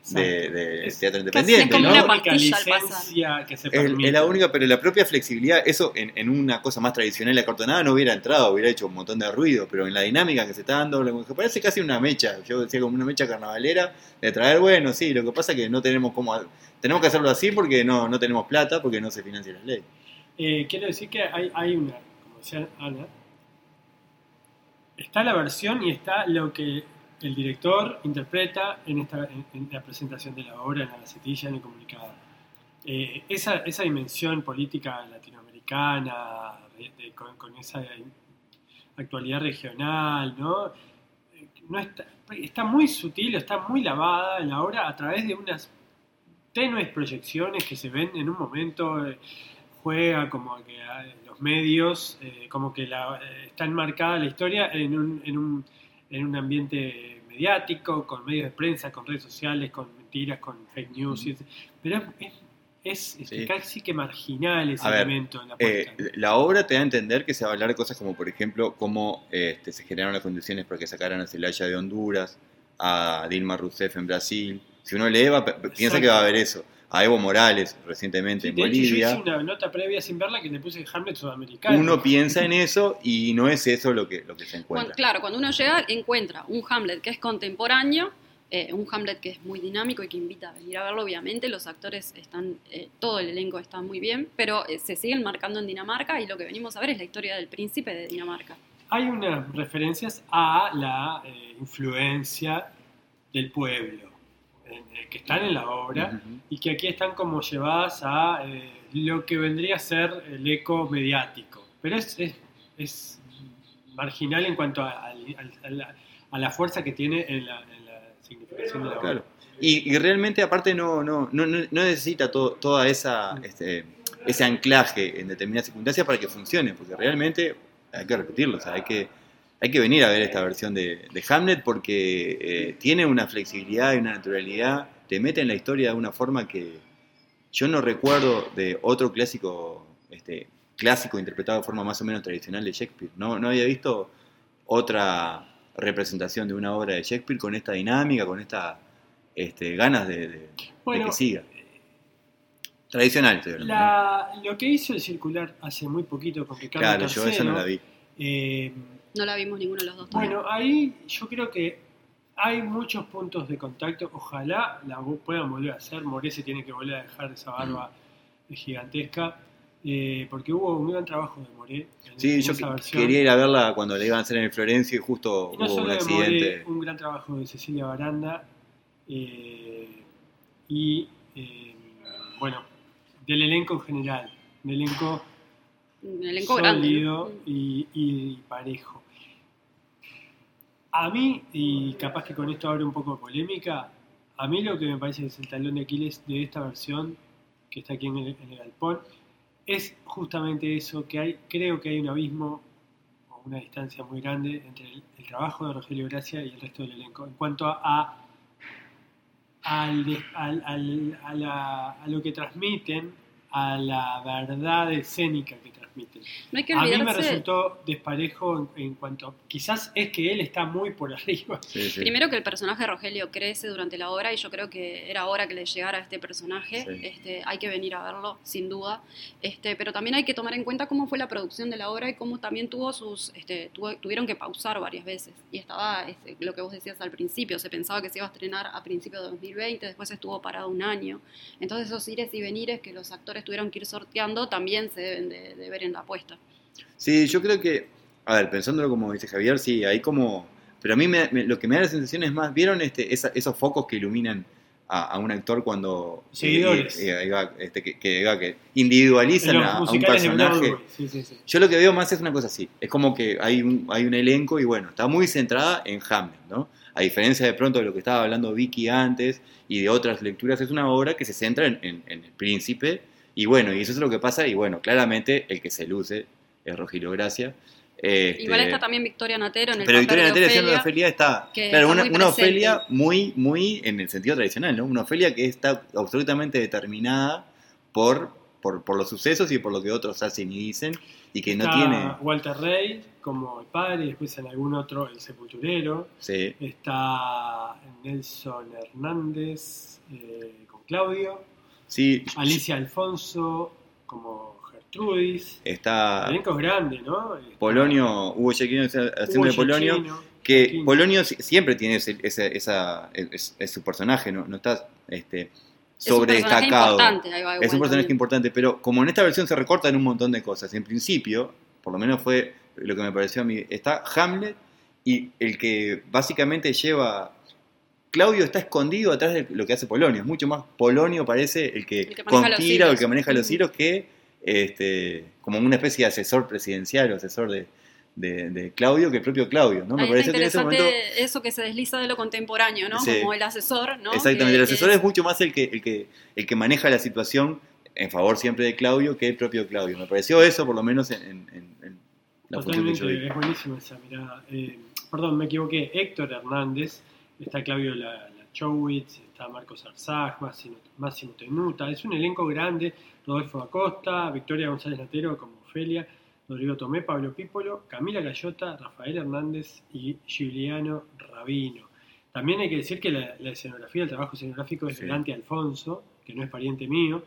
de teatro independiente, como, ¿no? Una pastilla al pasar. Que se es la única, pero la propia flexibilidad, eso en una cosa más tradicional acortonada no hubiera entrado, hubiera hecho un montón de ruido, pero en la dinámica que se está dando, que parece casi una mecha, yo decía como una mecha carnavalera, de traer, bueno, sí, lo que pasa es que no tenemos cómo, tenemos que hacerlo así porque no tenemos plata, porque no se financia la ley. Quiero decir que hay una, como decía Ana, está la versión y está lo que el director interpreta en la presentación de la obra, en la gacetilla, en el comunicado. Esa dimensión política latinoamericana, con esa actualidad regional, ¿no? No está muy sutil, está muy lavada en la obra a través de unas tenues proyecciones que se ven en un momento. Juega como que los medios, como que está enmarcada la historia en un ambiente mediático, con medios de prensa, con redes sociales, con mentiras, con fake news. Mm. Pero es casi que marginal ese elemento en la puerta. La obra te da a entender que se va a hablar de cosas como, por ejemplo, cómo se generaron las condiciones para que sacaran a Zelaya de Honduras, a Dilma Rousseff en Brasil. Si uno lee, piensa que va a haber eso. A Evo Morales, recientemente en Bolivia. Yo hice una nota previa sin verla que le puse Hamlet sudamericano. Uno piensa en eso y no es eso lo que se encuentra. Cuando uno llega, encuentra un Hamlet que es contemporáneo, un Hamlet que es muy dinámico y que invita a venir a verlo, obviamente. Los actores están, todo el elenco está muy bien, pero se siguen marcando en Dinamarca, y lo que venimos a ver es la historia del príncipe de Dinamarca. Hay unas referencias a la influencia del pueblo, que están en la obra, uh-huh, y que aquí están como llevadas a lo que vendría a ser el eco mediático, pero es marginal en cuanto a la fuerza que tiene en la significación de la obra. Y realmente aparte no necesita toda esa ese anclaje en determinadas circunstancias para que funcione, porque realmente hay que repetirlo, o sea, hay que venir a ver esta versión de Hamlet porque tiene una flexibilidad y una naturalidad, te mete en la historia de una forma que yo no recuerdo de otro clásico, clásico interpretado de forma más o menos tradicional de Shakespeare. No había visto otra representación de una obra de Shakespeare con esta dinámica, con esta ganas de que siga. Tradicional. Lo que hizo el circular hace muy poquito con Ricardo Tercero, yo eso no la vi. No la vimos ninguno de los dos. Bueno, ahí yo creo que hay muchos puntos de contacto. Ojalá la puedan volver a hacer. Morese tiene que volver a dejar esa barba gigantesca. Porque hubo un gran trabajo de Moré. Sí, yo quería ir a verla cuando le iban a hacer en el Florencio y justo y no hubo un accidente. Moré, un gran trabajo de Cecilia Baranda. Bueno, del elenco en general. Un elenco sólido grande. Y parejo. A mí, y capaz que con esto abre un poco de polémica, a mí lo que me parece que es el talón de Aquiles de esta versión que está aquí en el galpón es justamente eso, que creo que hay un abismo o una distancia muy grande entre el trabajo de Rogelio Gracia y el resto del elenco en cuanto a lo que transmiten, a la verdad escénica que transmiten. No hay que olvidarse. A mí me resultó desparejo en cuanto, quizás es que él está muy por arriba. Sí, sí. Primero que el personaje de Rogelio crece durante la obra y yo creo que era hora que le llegara a este personaje. Sí. Hay que venir a verlo, sin duda. Pero también hay que tomar en cuenta cómo fue la producción de la obra y cómo también tuvo sus, tuvieron que pausar varias veces. Y estaba lo que vos decías al principio, se pensaba que se iba a estrenar a principios de 2020, después estuvo parado un año. Entonces esos ires y venires que los actores tuvieron que ir sorteando, también se deben de ver en la apuesta. Sí, yo creo que, a ver, pensándolo como dice Javier, sí, hay como... Pero a mí lo que me da la sensación es más, ¿vieron esos focos que iluminan a un actor cuando... Seguidores. Que individualizan a un personaje. Sí. Yo lo que veo más es una cosa así. Es como que hay un elenco y bueno, está muy centrada en Hamlet, ¿no? A diferencia de pronto de lo que estaba hablando Vicky antes y de otras lecturas, es una obra que se centra en el príncipe. Y bueno, y eso es lo que pasa, y bueno, claramente el que se luce es Rogelio Gracia. Igual está también Victoria Natero en el papel de Ofelia. Pero Victoria Natero haciendo la Ofelia está... Claro, está una Ofelia muy en el sentido tradicional, ¿no? Una Ofelia que está absolutamente determinada por los sucesos y por lo que otros hacen y dicen, y que está no tiene... Walter Rey como el padre, y después en algún otro el sepulturero. Sí. Está Nelson Hernández con Claudio. Sí. Alicia Alfonso como Gertrudis. Está. El elenco es grande, ¿no? Polonio, Hugo Chequino haciendo de Polonio. Polonio siempre tiene es su personaje, no está sobredestacado. Es un personaje importante, pero como en esta versión se recorta en un montón de cosas. En principio, por lo menos fue lo que me pareció a mí, está Hamlet y el que básicamente lleva. Claudio está escondido atrás de lo que hace Polonio. Es mucho más Polonio, parece, el que conspira o el que maneja los hilos que como una especie de asesor presidencial o asesor de Claudio que el propio Claudio, ¿no? Me parece interesante que en ese momento, eso que se desliza de lo contemporáneo, ¿no? Sí. Como el asesor, ¿no? Exactamente. El asesor es mucho más el que maneja la situación en favor siempre de Claudio que el propio Claudio. Me pareció eso, por lo menos en la función que yo vi. Es buenísima esa mirada. Perdón, me equivoqué. Héctor Hernández. Está Claudio Lachowicz, está Marcos Arzaj, Máximo Tenuta. Es un elenco grande. Rodolfo Acosta, Victoria González Natero como Ofelia, Rodrigo Tomé, Pablo Pípolo, Camila Gallota, Rafael Hernández y Giuliano Rabino. También hay que decir que la escenografía, el trabajo escenográfico es de Dante Alfonso, que no es pariente mío.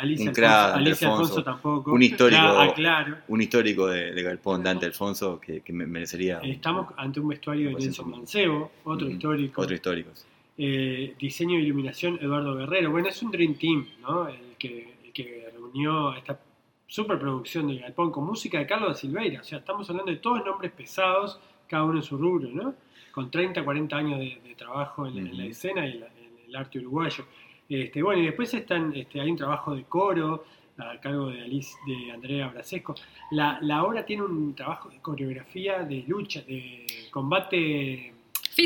Alicia Alfonso tampoco. Un histórico de Galpón, Dante Alfonso, que merecería... Estamos ante un vestuario de Nelson Mancebo, otro histórico. Diseño e iluminación, Eduardo Guerrero. Bueno, es un dream team, ¿no? El que reunió esta superproducción del Galpón con música de Carlos da Silveira. O sea, estamos hablando de todos nombres pesados, cada uno en su rubro, ¿no? Con 30, 40 años de trabajo en la escena y en el arte uruguayo. Bueno, y después hay un trabajo de coro a cargo de Andrea Brasesco. La obra tiene un trabajo de coreografía, de lucha, de combate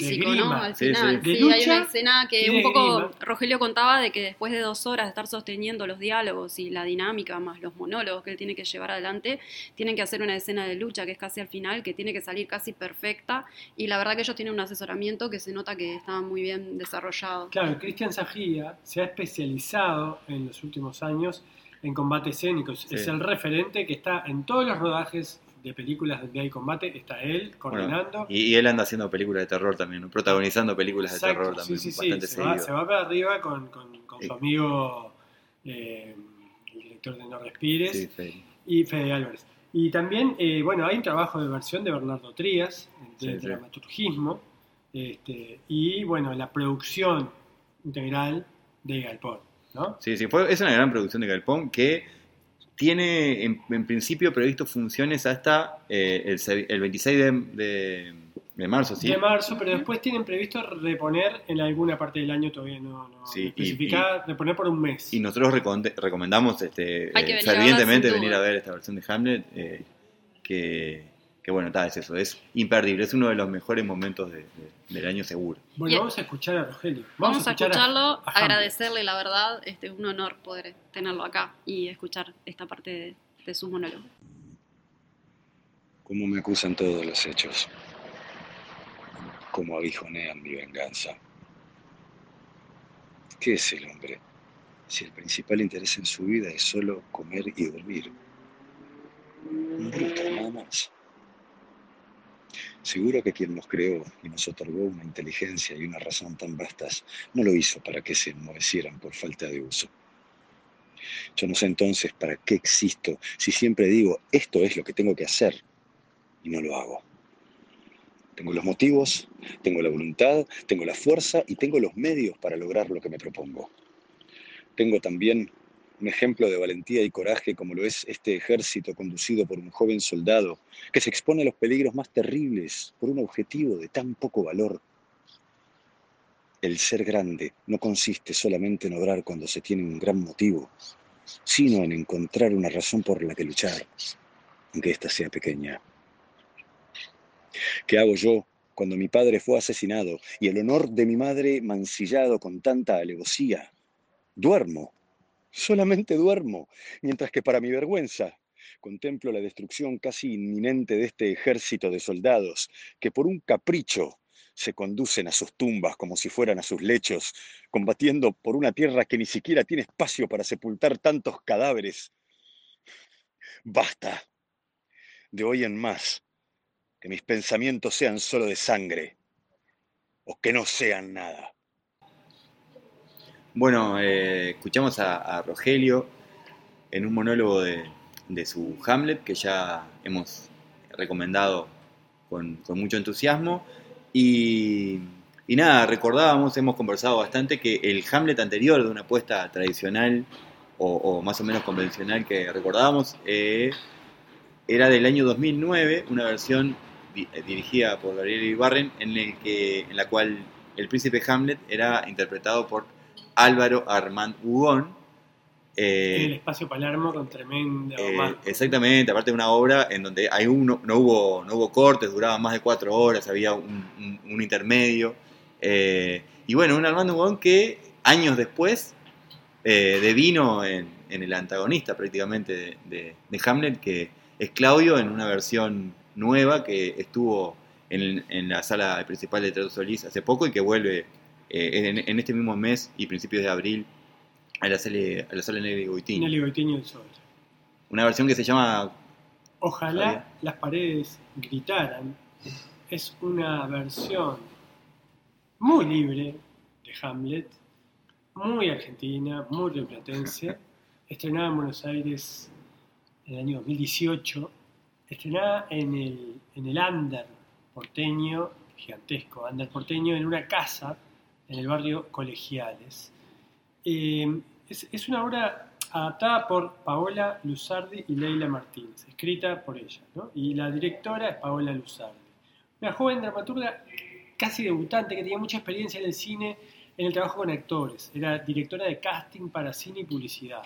físico, de grima, ¿no? Al final, sí, hay una escena que un poco grima. Rogelio contaba de que después de 2 horas de estar sosteniendo los diálogos y la dinámica más los monólogos que él tiene que llevar adelante, tienen que hacer una escena de lucha que es casi al final, que tiene que salir casi perfecta, y la verdad que ellos tienen un asesoramiento que se nota que está muy bien desarrollado. Claro, Cristian Sajía se ha especializado en los últimos años en combates escénicos, sí. Es el referente que está en todos los rodajes de películas donde hay combate, está él coordinando. Bueno, y él anda haciendo películas de terror también, protagonizando películas de terror también. Sí, bastante seguido. Se va para arriba con su amigo, el director de No Respires, y Fede Álvarez. Y también, hay un trabajo de versión de Bernardo Trías, de dramaturgismo, y bueno, la producción integral de Galpón, ¿no? Sí, es una gran producción de Galpón que tiene en principio previsto funciones hasta el 26 de marzo, ¿sí? De marzo, pero después tienen previsto reponer en alguna parte del año, todavía no especificada, reponer por un mes. Y nosotros recomendamos fervientemente venir a ver esta versión de Hamlet, que bueno, es eso, es imperdible, es uno de los mejores momentos del año seguro. Bueno, vamos a escuchar a Rogelio. Vamos a escucharlo, a agradecerle, la verdad, es un honor poder tenerlo acá y escuchar esta parte de su monólogo. Como me acusan todos los hechos, como aguijonean mi venganza. ¿Qué es el hombre si el principal interés en su vida es solo comer y dormir? Un bruto, nada más. Seguro que quien nos creó y nos otorgó una inteligencia y una razón tan vastas no lo hizo para que se enmohecieran por falta de uso. Yo no sé entonces para qué existo si siempre digo esto es lo que tengo que hacer y no lo hago. Tengo los motivos, tengo la voluntad, tengo la fuerza y tengo los medios para lograr lo que me propongo. Tengo también un ejemplo de valentía y coraje como lo es este ejército conducido por un joven soldado que se expone a los peligros más terribles por un objetivo de tan poco valor. El ser grande no consiste solamente en obrar cuando se tiene un gran motivo, sino en encontrar una razón por la que luchar, aunque ésta sea pequeña. ¿Qué hago yo cuando mi padre fue asesinado y el honor de mi madre mancillado con tanta alevosía? Duermo. Solamente duermo, mientras que para mi vergüenza contemplo la destrucción casi inminente de este ejército de soldados que por un capricho se conducen a sus tumbas como si fueran a sus lechos, combatiendo por una tierra que ni siquiera tiene espacio para sepultar tantos cadáveres. Basta, de hoy en más, que mis pensamientos sean solo de sangre o que no sean nada. Bueno, escuchamos a Rogelio en un monólogo de su Hamlet que ya hemos recomendado con mucho entusiasmo y nada, recordábamos, hemos conversado bastante que el Hamlet anterior de una apuesta tradicional o más o menos convencional que recordábamos era del año 2009, una versión dirigida por Gabriel Ibarren en la cual el príncipe Hamlet era interpretado por Álvaro Armand Ugón. En el espacio Palermo con tremenda bomba. Exactamente, aparte de una obra en donde no hubo cortes, duraba más de 4 horas, había un intermedio. Y bueno, un Armand Ugón que años después devino en el antagonista prácticamente de Hamlet, que es Claudio en una versión nueva que estuvo en la sala principal de Teatro Solís hace poco y que vuelve en este mismo mes y principios de abril a la sala Nelly Goitín del Sol. Una versión que se llama Ojalá ¿sabía? Las paredes gritaran. Es una versión muy libre de Hamlet, muy argentina, muy rioplatense, estrenada en Buenos Aires en el año 2018, estrenada en el under porteño, gigantesco under porteño, en una casa en el barrio Colegiales. Es una obra adaptada por Paola Luzardi y Leila Martínez, escrita por ella, ¿no? Y la directora es Paola Luzardi, una joven dramaturga casi debutante que tenía mucha experiencia en el cine, en el trabajo con actores. Era directora de casting para cine y publicidad,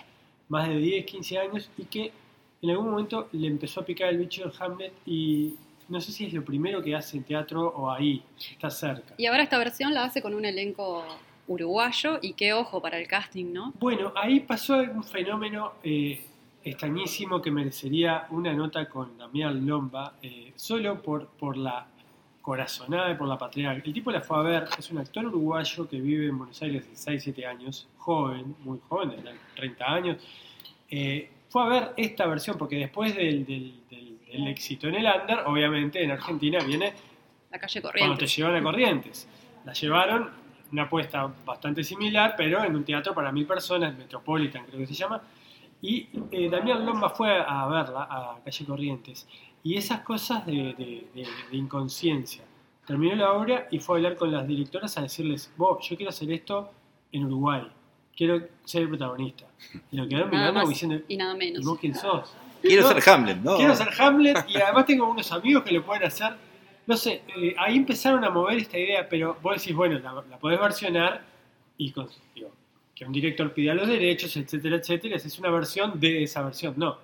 más de 10, 15 años, y que en algún momento le empezó a picar el bicho de Hamlet y No sé si es lo primero que hace teatro o ahí, está cerca. Y ahora esta versión la hace con un elenco uruguayo y qué ojo para el casting, ¿no? Bueno, ahí pasó un fenómeno extrañísimo que merecería una nota con Damián Lomba, solo por la corazonada y por la patria. El tipo la fue a ver, es un actor uruguayo que vive en Buenos Aires hace 6-7 años, joven, muy joven, de 30 años. Fue a ver esta versión porque después del éxito en el under, obviamente en Argentina viene la calle Corrientes. Cuando te llevan a Corrientes. La llevaron, una apuesta bastante similar, pero en un teatro para 1,000 personas, Metropolitan creo que se llama. Y Damián Lomba fue a verla a calle Corrientes. Y esas cosas de inconsciencia. Terminó la obra y fue a hablar con las directoras a decirles, vos, yo quiero hacer esto en Uruguay. Quiero ser el protagonista. Y lo quedaron mirando y diciendo, y nada menos. ¿Y vos quién sos? Quiero ser Hamlet, ¿no? Quiero ser Hamlet y además tengo unos amigos que lo pueden hacer. No sé, ahí empezaron a mover esta idea, pero vos decís, bueno, la podés versionar y digo, que un director pida los derechos, etcétera, etcétera, es una versión de esa versión. No,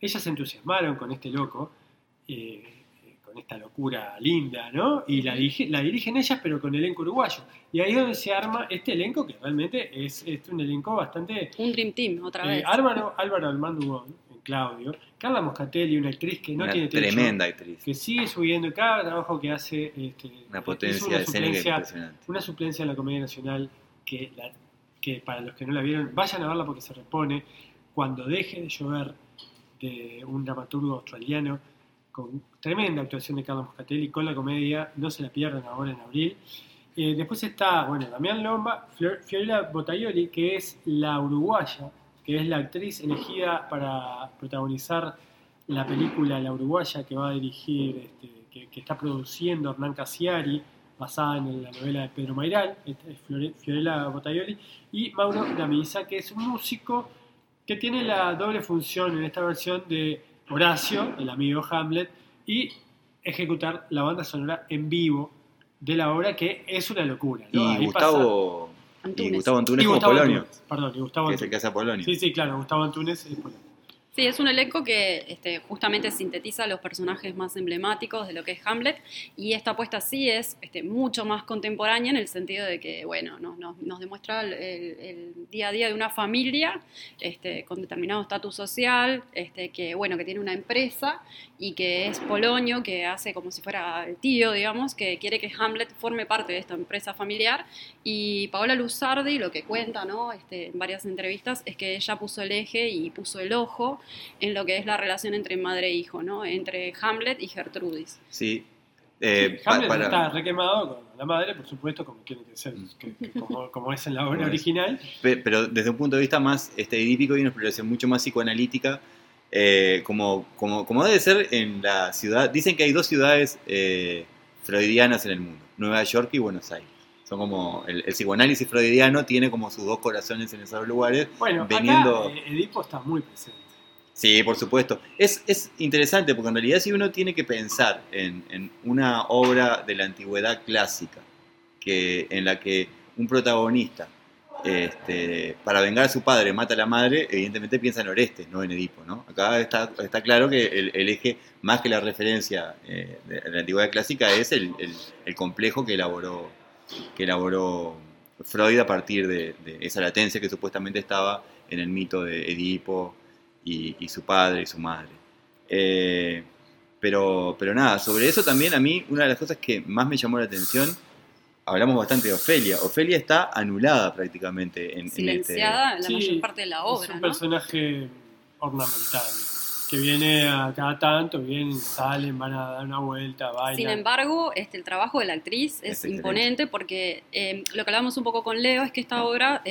ellas se entusiasmaron con este loco, con esta locura linda, ¿no? Y la dirigen ellas, pero con elenco uruguayo. Y ahí es donde se arma este elenco, que realmente es un elenco bastante... Un Dream Team, otra vez. Álvaro Armand Ugón, Claudio, Carla Moscatelli, una actriz que no una tiene techo, tremenda actriz, que sigue subiendo cada trabajo que hace, una potencia, una suplencia en la Comedia Nacional que para los que no la vieron vayan a verla porque se repone. Cuando deje de llover, de un dramaturgo australiano, con tremenda actuación de Carla Moscatelli con la comedia, no se la pierdan ahora en abril. Después está, bueno, Damián Lomba, Fiorella Bottaioli, que es la uruguaya, que es la actriz elegida para protagonizar la película La Uruguaya, que va a dirigir, que está produciendo Hernán Cassiari, basada en la novela de Pedro Mairal. Esta es Fiorella Bottaioli. Y Mauro Gamisa, que es un músico que tiene la doble función en esta versión de Horacio, el amigo Hamlet, y ejecutar la banda sonora en vivo de la obra, que es una locura, ¿no? Y ahí Gustavo... Antunes. Y Gustavo Antunes y como Gustavo Polonio. Antunes. Perdón, y Gustavo Antunes. Que es el que hace a Polonio. Sí, sí, claro, Gustavo Antunes es Polonio. Sí, es un elenco que justamente sintetiza los personajes más emblemáticos de lo que es Hamlet, y esta apuesta sí es mucho más contemporánea en el sentido de que, bueno, nos demuestra el día a día de una familia con determinado estatus social, que, bueno, que tiene una empresa y que es Polonio, que hace como si fuera el tío, digamos, que quiere que Hamlet forme parte de esta empresa familiar. Y Paola Luzardi lo que cuenta, ¿no? En varias entrevistas es que ella puso el eje y puso el ojo en lo que es la relación entre madre e hijo, ¿no? Entre Hamlet y Gertrudis. Sí. Sí, Hamlet está requemado con la madre, por supuesto, como tiene que ser, como es en la obra original. Pero desde un punto de vista más idípico y una exploración mucho más psicoanalítica, como debe ser en la ciudad. Dicen que hay 2 ciudades freudianas en el mundo, Nueva York y Buenos Aires. Son como el psicoanálisis freudiano tiene como sus 2 corazones en esos lugares. Bueno, veniendo... acá Edipo está muy presente. Sí, por supuesto. Es interesante porque en realidad si uno tiene que pensar en una obra de la antigüedad clásica en la que un protagonista para vengar a su padre mata a la madre, evidentemente piensa en Orestes, no en Edipo, ¿no? Acá está claro que el eje, más que la referencia de la antigüedad clásica, es el complejo que elaboró Freud a partir de esa latencia que supuestamente estaba en el mito de Edipo y su padre y su madre. Pero nada, sobre eso también a mí una de las cosas que más me llamó la atención, hablamos bastante de Ofelia. Ofelia está anulada prácticamente. Silenciada en la mayor parte de la obra. Es un personaje ornamental, que viene a cada tanto, vienen, salen, van a dar una vuelta, bailan. Sin embargo, el trabajo de la actriz es imponente porque lo que hablábamos un poco con Leo es que esta obra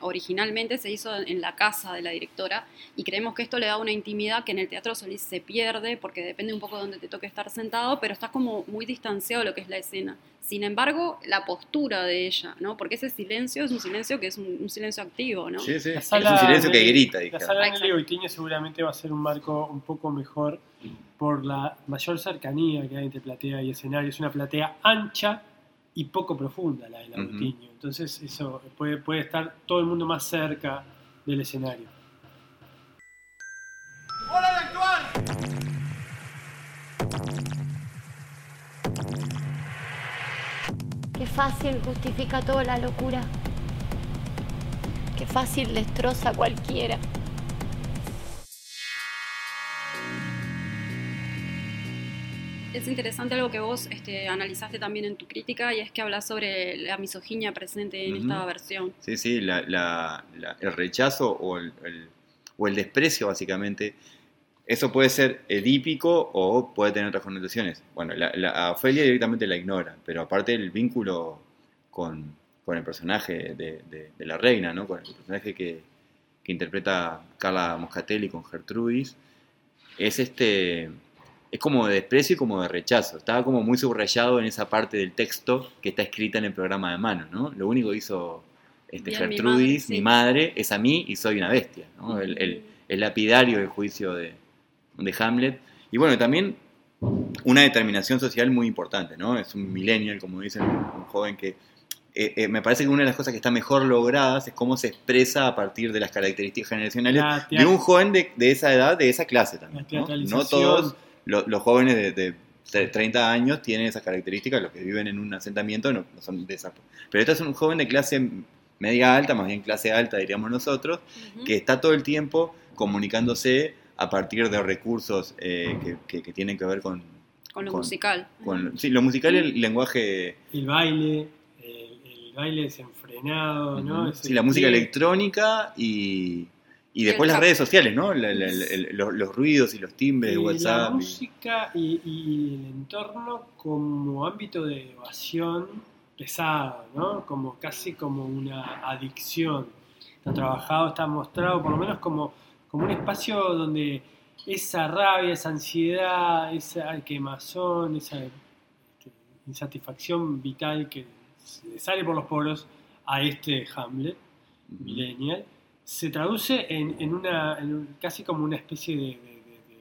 originalmente se hizo en la casa de la directora y creemos que esto le da una intimidad que en el Teatro Solís se pierde porque depende un poco de dónde te toque estar sentado, pero estás como muy distanciado de lo que es la escena. Sin embargo, la postura de ella, ¿no? Porque ese silencio es un silencio que es un silencio activo, ¿no? Sí, sí. Es un silencio que grita. La sala de Goitiño seguramente va a ser un marco un poco mejor por la mayor cercanía que hay entre platea y escenario. Es una platea ancha y poco profunda la de la Goitiño. Entonces eso puede estar todo el mundo más cerca del escenario. ¡Hora de actuar! Qué fácil justifica toda la locura. Qué fácil destroza a cualquiera. Es interesante algo que vos analizaste también en tu crítica, y es que hablas sobre la misoginia presente en esta versión. Sí, sí, el rechazo o el desprecio, básicamente. Eso puede ser edípico o puede tener otras connotaciones. Bueno, a Ofelia directamente la ignora, pero aparte el vínculo con el personaje de la reina, ¿no? Con el personaje que interpreta Carla Moscatelli con Gertrudis, es es como de desprecio y como de rechazo. Estaba como muy subrayado en esa parte del texto que está escrita en el programa de mano, ¿no? Lo único que hizo Gertrudis, mi madre, es a mí y soy una bestia, ¿no? El lapidario del juicio de Hamlet. Y bueno, también una determinación social muy importante, ¿no? Es un millennial, como dicen, un joven que... me parece que una de las cosas que está mejor logradas es cómo se expresa a partir de las características generacionales de un joven de esa edad, de esa clase también, ¿no? No todos... Los jóvenes de 30 años tienen esas características, los que viven en un asentamiento no son de esa. Pero este es un joven de clase media alta, más bien clase alta diríamos nosotros, que está todo el tiempo comunicándose a partir de recursos que tienen que ver con lo musical. Sí, lo musical y el lenguaje... El baile, el baile desenfrenado, ¿no? Sí, la música electrónica y después las redes sociales, ¿no? Los ruidos y los timbres de WhatsApp. La música y el entorno como ámbito de evasión pesado, ¿no? Como casi como una adicción. Está trabajado, está mostrado, por lo menos como un espacio donde esa rabia, esa ansiedad, esa quemazón, esa insatisfacción vital que sale por los poros a este Hamlet millennial, se traduce en casi como una especie de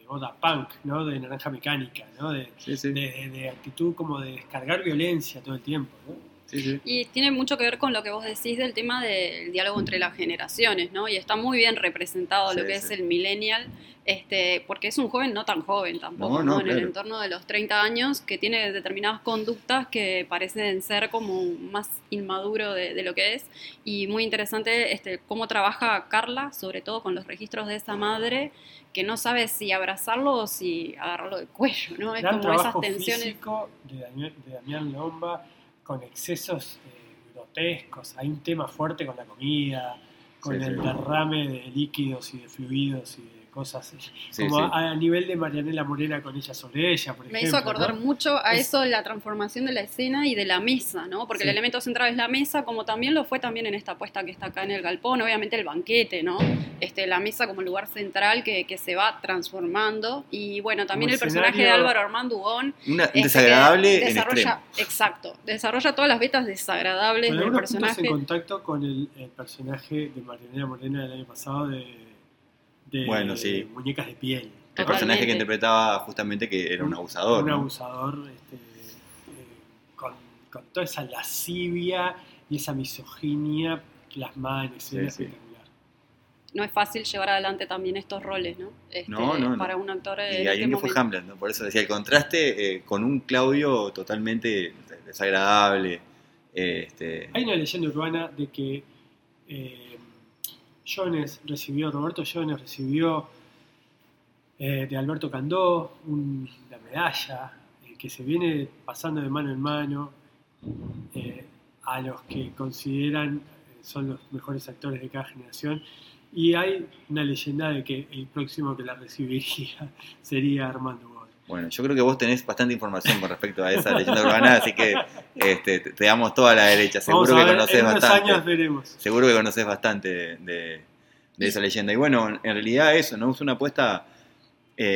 oda punk, ¿no? De Naranja Mecánica, ¿no? De actitud como de descargar violencia todo el tiempo, ¿no? Sí, sí. Y tiene mucho que ver con lo que vos decís del tema del diálogo entre las generaciones, ¿no? Y está muy bien representado lo que es el millennial, porque es un joven no tan joven tampoco, ¿no? Claro. En el entorno de los 30 años, que tiene determinadas conductas que parecen ser como más inmaduro de lo que es. Y muy interesante cómo trabaja Carla, sobre todo con los registros de esa madre, que no sabe si abrazarlo o si agarrarlo del cuello, ¿no? Es como esas tensiones. El trabajo físico de Damián Lomba, con excesos grotescos. Hay un tema fuerte con la comida, con derrame de líquidos y de fluidos y de cosas a nivel de Marianela Morena con Ella sobre Ella, por ejemplo. Me hizo acordar, ¿no?, mucho a eso, la transformación de la escena y de la mesa, ¿no? Porque el elemento central es la mesa, como también lo fue también en esta apuesta que está acá en el galpón, obviamente el banquete, ¿no? La mesa como lugar central que se va transformando. Y bueno, también el personaje de Álvaro Armand Ugón, desagradable desarrolla, en desarrolla todas las vetas desagradables del personaje. En contacto con el personaje de Marianela Morena del año pasado de Muñecas de Piel. Totalmente. El personaje que interpretaba justamente que era un abusador. Un abusador, con toda esa lascivia y esa misoginia plasmada en escena espectacular. No es fácil llevar adelante también estos roles, ¿no? Para un actor. Y ahí no fue Hamlet, ¿no? Por eso decía, el contraste con un Claudio totalmente desagradable. Hay una leyenda urbana de que... Roberto Jones recibió de Alberto Candó una medalla que se viene pasando de mano en mano a los que consideran son los mejores actores de cada generación, y hay una leyenda de que el próximo que la recibiría sería Armando Gómez. Bueno, yo creo que vos tenés bastante información con respecto a esa leyenda urbana, así que te damos toda la derecha. Seguro que conocés bastante. Años veremos. Seguro que conocés bastante de esa leyenda. Y bueno, en realidad eso, ¿no? Es una apuesta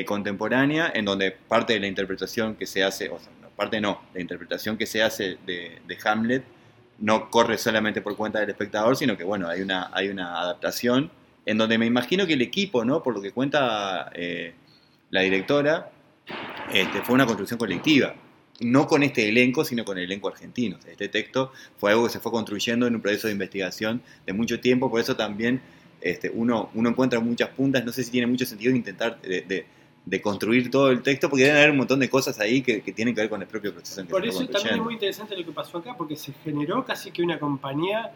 contemporánea en donde parte de la interpretación que se hace, la interpretación que se hace de Hamlet no corre solamente por cuenta del espectador, sino que bueno, hay una adaptación en donde me imagino que el equipo, ¿no? Por lo que cuenta la directora, fue una construcción colectiva, no con este elenco, sino con el elenco argentino. O sea, este texto fue algo que se fue construyendo en un proceso de investigación de mucho tiempo, por eso también uno encuentra muchas puntas. No sé si tiene mucho sentido intentar de construir todo el texto, porque deben haber un montón de cosas ahí que tienen que ver con el propio proceso. Por eso también es muy interesante lo que pasó acá, porque se generó casi que una compañía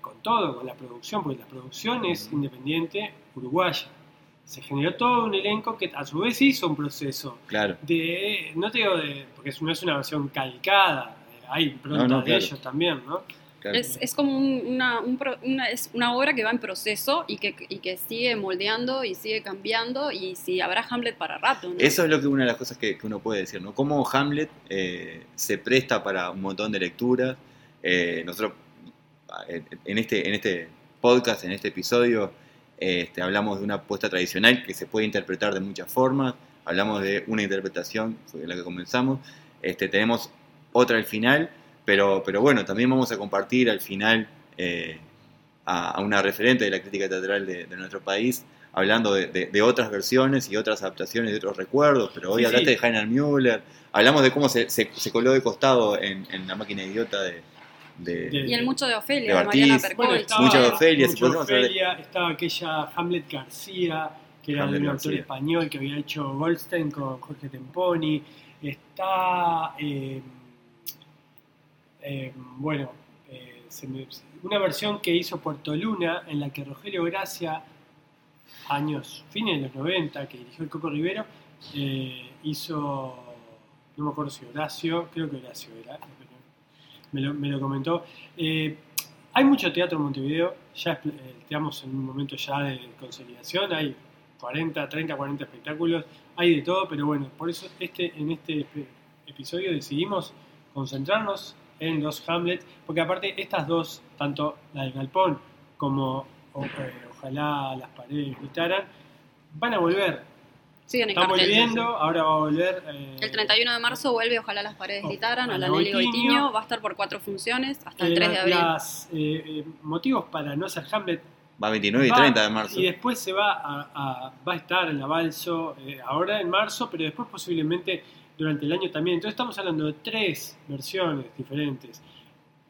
con todo, con la producción, porque la producción es independiente uruguaya. Se generó todo un elenco que a su vez hizo un proceso. Claro. De, no te digo de, porque no es una versión calcada, hay impronta de ellos también, ¿no? Claro. Es como una obra que va en proceso y que sigue moldeando y sigue cambiando, y si habrá Hamlet para rato, ¿no? Eso es lo que una de las cosas que uno puede decir, ¿no? Cómo Hamlet se presta para un montón de lecturas. Nosotros en este podcast, en este episodio, hablamos de una puesta tradicional que se puede interpretar de muchas formas. Hablamos de una interpretación de la que comenzamos. Tenemos otra al final. Pero bueno, también vamos a compartir al final a una referente de la crítica teatral de nuestro país, hablando de otras versiones y otras adaptaciones de otros recuerdos, pero hoy hablaste de Heiner Müller, hablamos de cómo se coló de costado en La Máquina Idiota y el Mucho de Ofelia, de Mariana Percolch. Bueno, estaba Mucho de Ofelia, estaba aquella Hamlet García, que era un autor español que había hecho Goldstein con Jorge Temponi, está... una versión que hizo Puerto Luna, en la que Rogelio Gracia, fines de los 90, que dirigió el Coco Rivero, hizo, no me acuerdo si Horacio, creo que Horacio era, me lo comentó. Hay mucho teatro en Montevideo, ya estamos en un momento ya de consolidación, hay 40 espectáculos, hay de todo, pero bueno, por eso en este episodio decidimos concentrarnos en los Hamlet, porque aparte estas dos, tanto la del Galpón como Ojalá las Paredes Gritaran, van a volver. Sí, están volviendo, ahora va a volver... El 31 de marzo vuelve Ojalá las Paredes Gritaran, a la Nelly Goitiño, va a estar por 4 funciones hasta el 3 de abril. Los motivos para no hacer Hamlet... Va 29 y 30 de marzo. Y después se va va a estar en la Balso, ahora en marzo, pero después posiblemente... durante el año también. Entonces estamos hablando de 3 versiones diferentes,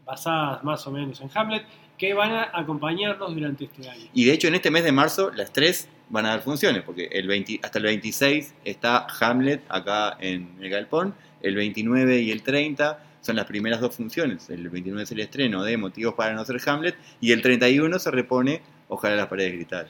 basadas más o menos en Hamlet, que van a acompañarnos durante este año. Y de hecho en este mes de marzo las 3 van a dar funciones, porque hasta el 26 está Hamlet acá en el Galpón, el 29 y el 30 son las primeras 2 funciones, el 29 es el estreno de Motivos para no ser Hamlet, y el 31 se repone Ojalá las Paredes Gritar.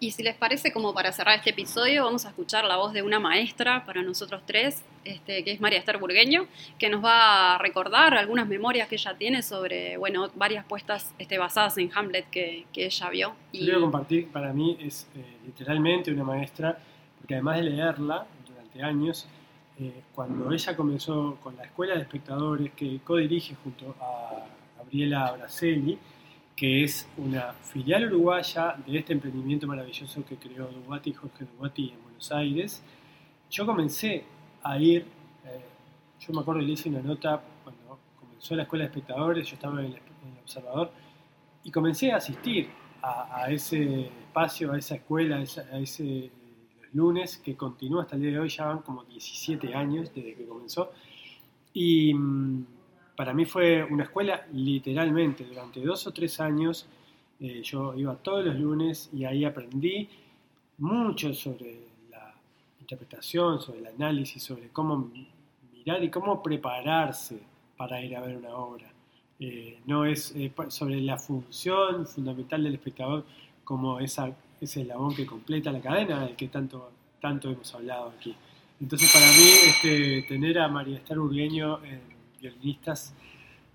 Y si les parece, como para cerrar este episodio, vamos a escuchar la voz de una maestra para nosotros 3, que es María Esther Burgueño, que nos va a recordar algunas memorias que ella tiene sobre, bueno, varias puestas basadas en Hamlet que ella vio. Y... Yo voy a compartir, para mí es literalmente una maestra, porque además de leerla durante años, cuando ella comenzó con la Escuela de Espectadores, que codirige junto a Gabriela Braselli, que es una filial uruguaya de este emprendimiento maravilloso que creó Jorge Duguati en Buenos Aires. Yo comencé a ir, yo me acuerdo que le hice una nota cuando comenzó la Escuela de Espectadores, yo estaba en el Observador, y comencé a asistir a ese espacio, a esa escuela, los lunes, que continúa hasta el día de hoy, ya van como 17 años desde que comenzó, y... Para mí fue una escuela, literalmente, durante 2 o 3 años yo iba todos los lunes y ahí aprendí mucho sobre la interpretación, sobre el análisis, sobre cómo mirar y cómo prepararse para ir a ver una obra. Sobre la función fundamental del espectador como ese eslabón que completa la cadena del que tanto hemos hablado aquí. Entonces para mí tener a María Esther Burgueño Violinistas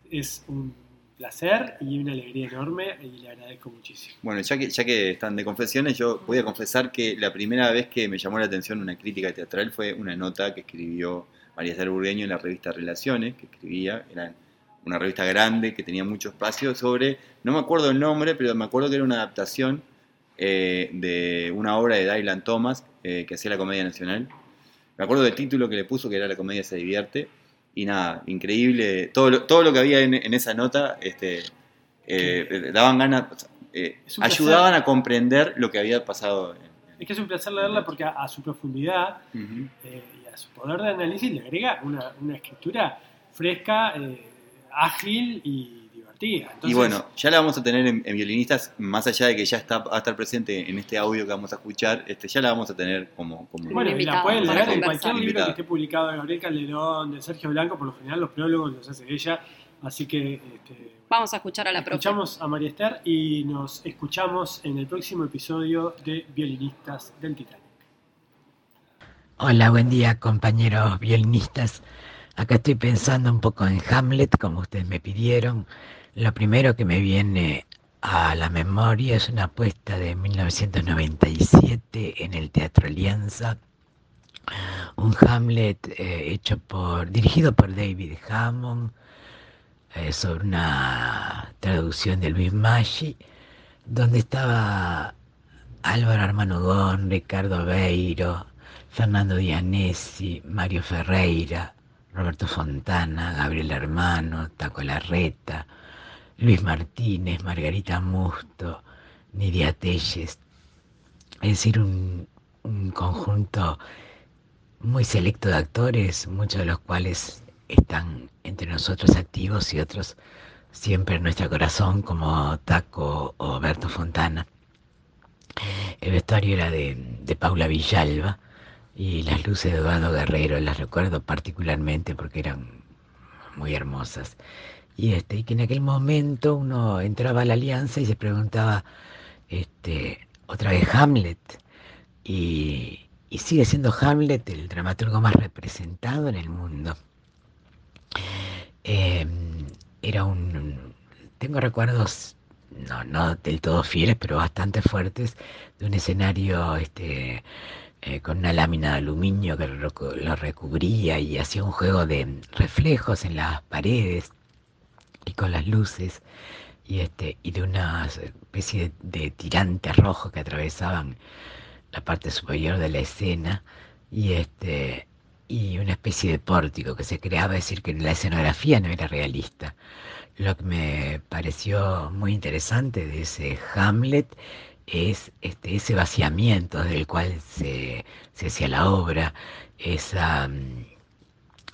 es un placer y una alegría enorme, y le agradezco muchísimo. Bueno, ya que están de confesiones, yo voy a confesar que la primera vez que me llamó la atención una crítica teatral fue una nota que escribió María Esther Burgueño en la revista Relaciones, que escribía, era una revista grande que tenía mucho espacio sobre, no me acuerdo el nombre, pero me acuerdo que era una adaptación de una obra de Dylan Thomas que hacía la Comedia Nacional. Me acuerdo del título que le puso, que era La Comedia se divierte. Y nada, increíble, todo lo que había en esa nota, daban ganas, ayudaban a comprender lo que había pasado. Es que es un placer leerla porque a su profundidad y a su poder de análisis le agrega una escritura fresca, ágil y divertida. existía. Entonces, y bueno, ya la vamos a tener en Violinistas, más allá de que ya está, va a estar presente en este audio que vamos a escuchar, ya la vamos a tener como bueno, y la pueden leer en cualquier libro que esté publicado de Gabriel Calderón, de Sergio Blanco, por lo general los prólogos los hace ella, así que... vamos a escuchar a la profe. Escuchamos a María Esther y nos escuchamos en el próximo episodio de Violinistas del Titanic. Hola, buen día compañeros violinistas. Acá estoy pensando un poco en Hamlet, como ustedes me pidieron. Lo primero que me viene a la memoria es una puesta de 1997 en el Teatro Alianza. Un Hamlet dirigido por David Hammond, sobre una traducción de Luis Maggi, donde estaba Álvaro Armand Ugón, Ricardo Beiro, Fernando Dianesi, Mario Ferreira, Roberto Fontana, Gabriel Hermano, Taco Larreta, Luis Martínez, Margarita Musto, Nidia Telles. Es decir, un conjunto muy selecto de actores, muchos de los cuales están entre nosotros activos y otros siempre en nuestro corazón, como Taco o Roberto Fontana. El vestuario era de Paula Villalba. Y las luces de Eduardo Guerrero las recuerdo particularmente porque eran muy hermosas. Y que en aquel momento uno entraba a la Alianza y se preguntaba, otra vez Hamlet. Y sigue siendo Hamlet el dramaturgo más representado en el mundo. Tengo recuerdos, no del todo fieles, pero bastante fuertes, de un escenario... con una lámina de aluminio que lo recubría y hacía un juego de reflejos en las paredes y con las luces y de una especie de tirantes rojos que atravesaban la parte superior de la escena y una especie de pórtico que se creaba, es decir, que la escenografía no era realista. Lo que me pareció muy interesante de ese Hamlet es ese vaciamiento del cual se hacía la obra,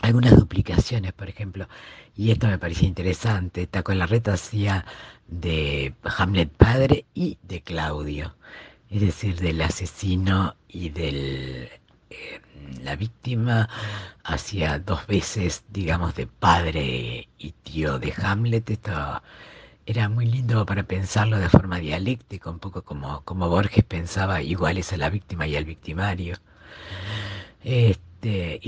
algunas duplicaciones, por ejemplo, y esto me parecía interesante. Taco Larreta hacía de Hamlet padre y de Claudio, es decir, del asesino y del la víctima, hacía dos veces, digamos, de padre y tío de Hamlet. Esto era muy lindo para pensarlo de forma dialéctica, un poco como Borges pensaba iguales a la víctima y al victimario. Y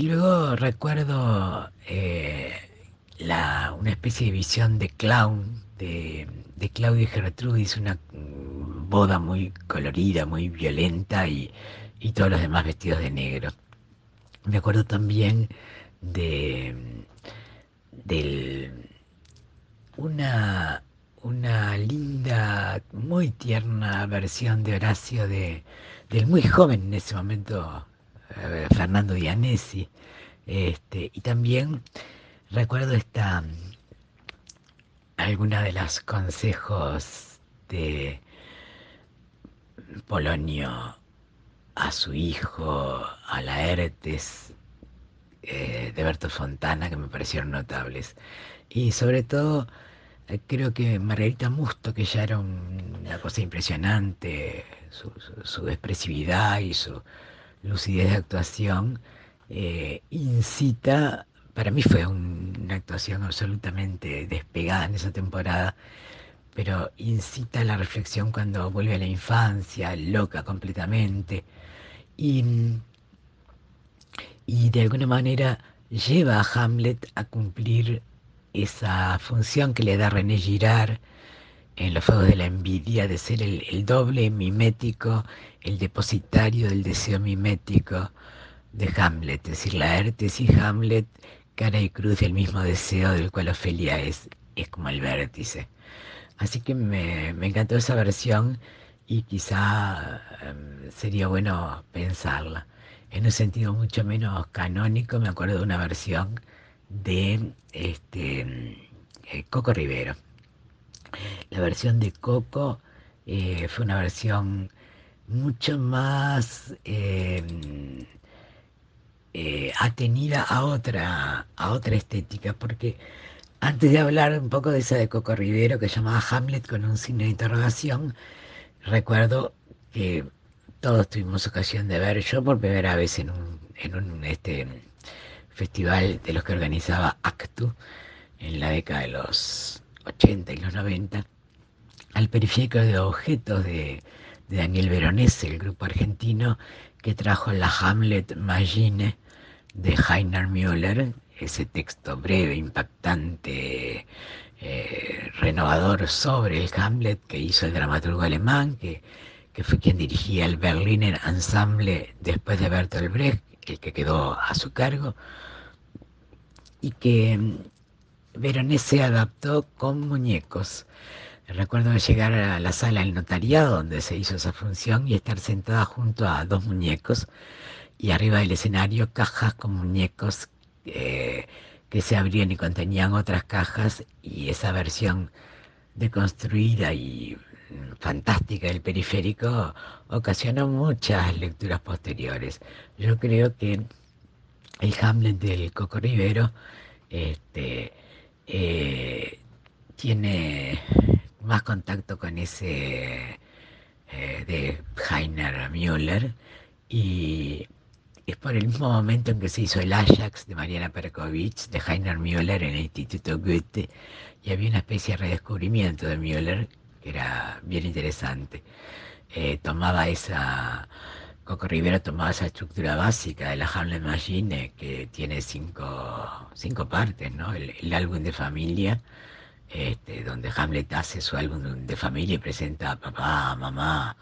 luego recuerdo una especie de visión de clown de Claudio y Gertrudis, una boda muy colorida, muy violenta y todos los demás vestidos de negro. Me acuerdo también de una linda, muy tierna versión de Horacio del muy joven en ese momento, Fernando Dianesi. Y también recuerdo alguna de los consejos de Polonio a su hijo, a Laertes, de Berto Fontana, que me parecieron notables. Y sobre todo... creo que Margarita Musto, que ya era una cosa impresionante, su expresividad y su lucidez de actuación, incita, para mí fue una actuación absolutamente despegada en esa temporada, pero incita a la reflexión cuando vuelve a la infancia, loca completamente, y de alguna manera lleva a Hamlet a cumplir esa función que le da René Girard en Los Fuegos de la Envidia, de ser el doble mimético, el depositario del deseo mimético de Hamlet, es decir, Laertes y Hamlet, cara y cruz del mismo deseo del cual Ofelia es como el vértice. Así que me encantó esa versión y quizá sería bueno pensarla. En un sentido mucho menos canónico, me acuerdo de una versión de Coco Rivero. La versión de Coco fue una versión mucho más atenida a otra estética, porque Antes de hablar un poco de esa de Coco Rivero que llamaba Hamlet con un signo de interrogación, recuerdo que todos tuvimos ocasión de ver, yo por primera vez en un festival de los que organizaba ACTU en la década de los 80 y los 90, al periférico de objetos de Daniel Veronese, el grupo argentino que trajo la Hamlet Magine de Heiner Müller, ese texto breve, impactante, renovador sobre el Hamlet que hizo el dramaturgo alemán, que fue quien dirigía el Berliner Ensemble después de Bertolt Brecht, el que quedó a su cargo, y que Veronese adaptó con muñecos. Recuerdo llegar a la sala del notariado donde se hizo esa función y estar sentada junto a dos muñecos y arriba del escenario cajas con muñecos que se abrían y contenían otras cajas, y esa versión deconstruida y fantástica del periférico ocasionó muchas lecturas posteriores. Yo creo que el Hamlet del Coco Rivero tiene más contacto con ese de Heiner Müller, y es por el mismo momento en que se hizo el Ajax de Mariana Perkovich de Heiner Müller en el Instituto Goethe, y había una especie de redescubrimiento de Müller que era bien interesante. Coco Rivero tomaba esa estructura básica de la Hamlet Machine, que tiene cinco partes, ¿no? El álbum de familia, donde Hamlet hace su álbum de familia y presenta a papá, a mamá,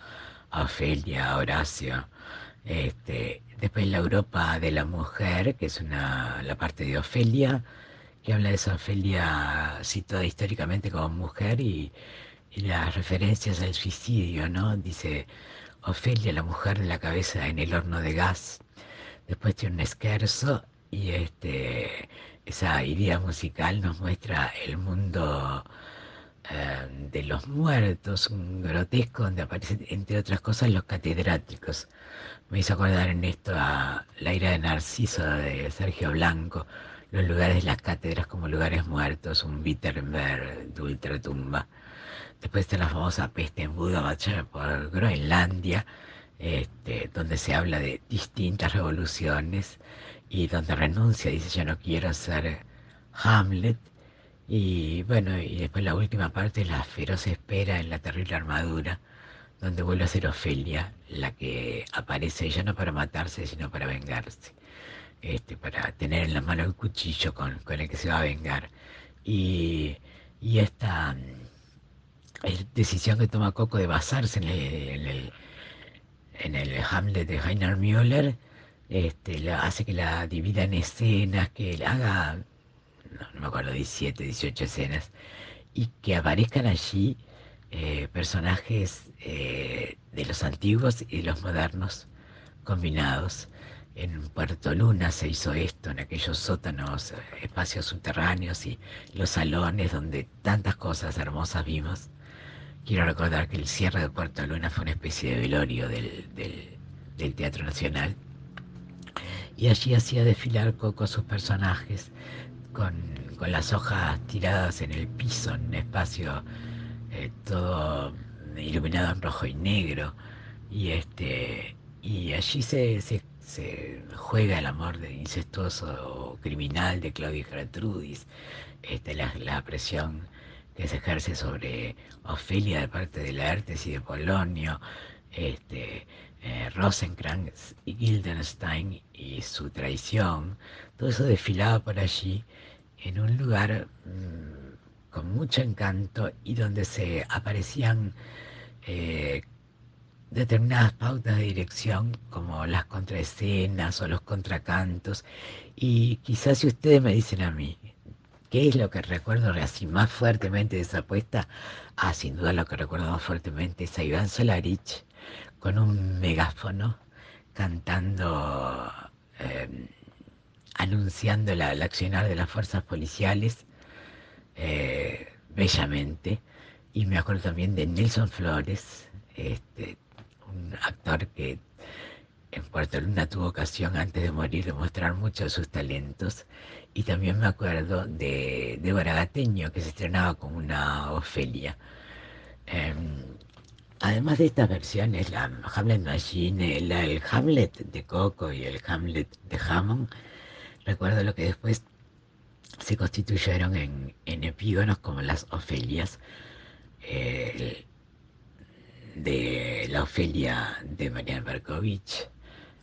a Ofelia, a Horacio. Después la Europa de la mujer, que es la parte de Ofelia, que habla de esa Ofelia situada históricamente como mujer, y las referencias al suicidio, ¿no? Dice Ofelia, la mujer de la cabeza en el horno de gas. Después tiene un scherzo, y esa idea musical nos muestra el mundo de los muertos, un grotesco donde aparecen, entre otras cosas, los catedráticos. Me hizo acordar en esto a La ira de Narciso de Sergio Blanco, los lugares de las cátedras como lugares muertos, un Wittenberg de ultratumba. Después está la famosa peste en Budapest por Groenlandia, donde se habla de distintas revoluciones y donde renuncia, dice yo no quiero ser Hamlet. Y bueno, y después la última parte es la feroz espera en la terrible armadura, donde vuelve a ser Ofelia la que aparece, ya no para matarse sino para vengarse, para tener en la mano el cuchillo con el que se va a vengar. Y esta decisión que toma Coco de basarse en el Hamlet de Heiner Müller hace que la divida en escenas, que la haga, no me acuerdo, 17, 18 escenas, y que aparezcan allí personajes de los antiguos y de los modernos combinados. En Puerto Luna se hizo esto, en aquellos sótanos, espacios subterráneos y los salones donde tantas cosas hermosas vimos. Quiero recordar que el cierre de Puerto Luna fue una especie de velorio del Teatro Nacional, y allí hacía desfilar Coco a sus personajes con las hojas tiradas en el piso, en un espacio todo iluminado en rojo y negro, y allí se juega el amor de incestuoso o criminal de Claudia Gertrudis, la presión que se ejerce sobre Ofelia de parte de Laertes y de Polonio, Rosencrantz y Guildenstein y su traición. Todo eso desfilaba por allí en un lugar con mucho encanto, y donde se aparecían determinadas pautas de dirección, como las contraescenas o los contracantos. Y quizás, si ustedes me dicen a mí qué es lo que recuerdo así más fuertemente de esa apuesta, sin duda lo que recuerdo más fuertemente es a Iván Solarich con un megáfono cantando, anunciando el accionar de las fuerzas policiales bellamente. Y me acuerdo también de Nelson Flores, un actor que En Puerto Luna tuvo ocasión antes de morir de mostrar muchos de sus talentos, y también me acuerdo de Débora Gateño, que se estrenaba con una Ofelia. Además de estas versiones, la Hamlet Machine, el Hamlet de Coco y el Hamlet de Hammond, recuerdo lo que después se constituyeron en epígonos como las Ofelias, de la Ofelia de Marian Berkovich,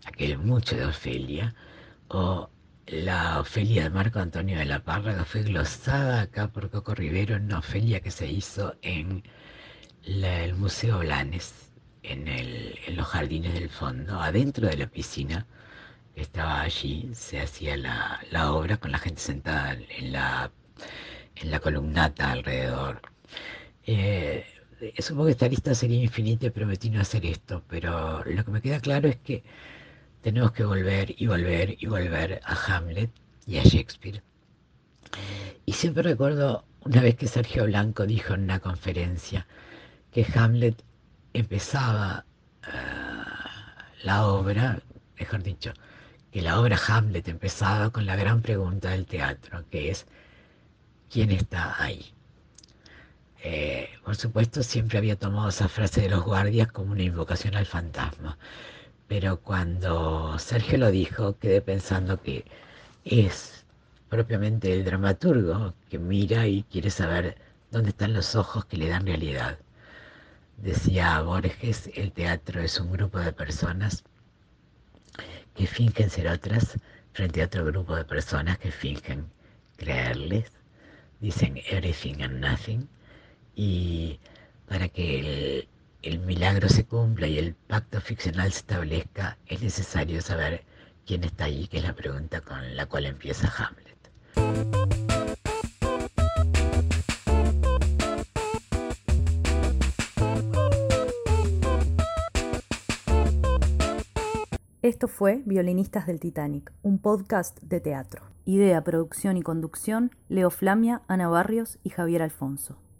aquel mucho de Ofelia, o la Ofelia de Marco Antonio de la Parra, que fue glosada acá por Coco Rivero, una Ofelia que se hizo en el Museo Blanes, en los jardines del fondo, adentro de la piscina. Estaba allí, se hacía la obra con la gente sentada en la columnata alrededor. Supongo que esta lista sería infinita, prometí no hacer esto, pero lo que me queda claro es que tenemos que volver y volver y volver a Hamlet y a Shakespeare. Y siempre recuerdo una vez que Sergio Blanco dijo en una conferencia que Hamlet empezaba la obra, mejor dicho, que la obra Hamlet empezaba con la gran pregunta del teatro, que es ¿quién está ahí? Por supuesto, siempre había tomado esa frase de los guardias como una invocación al fantasma, pero cuando Sergio lo dijo, quedé pensando que es propiamente el dramaturgo que mira y quiere saber dónde están los ojos que le dan realidad. Decía Borges, el teatro es un grupo de personas que fingen ser otras frente a otro grupo de personas que fingen creerles, dicen everything and nothing. Y para que el milagro se cumpla y el pacto ficcional se establezca, es necesario saber quién está ahí, que es la pregunta con la cual empieza Hamlet. Esto fue Violinistas del Titanic, un podcast de teatro. Idea, producción y conducción, Leo Flamia, Ana Barrios y Javier Alfonso.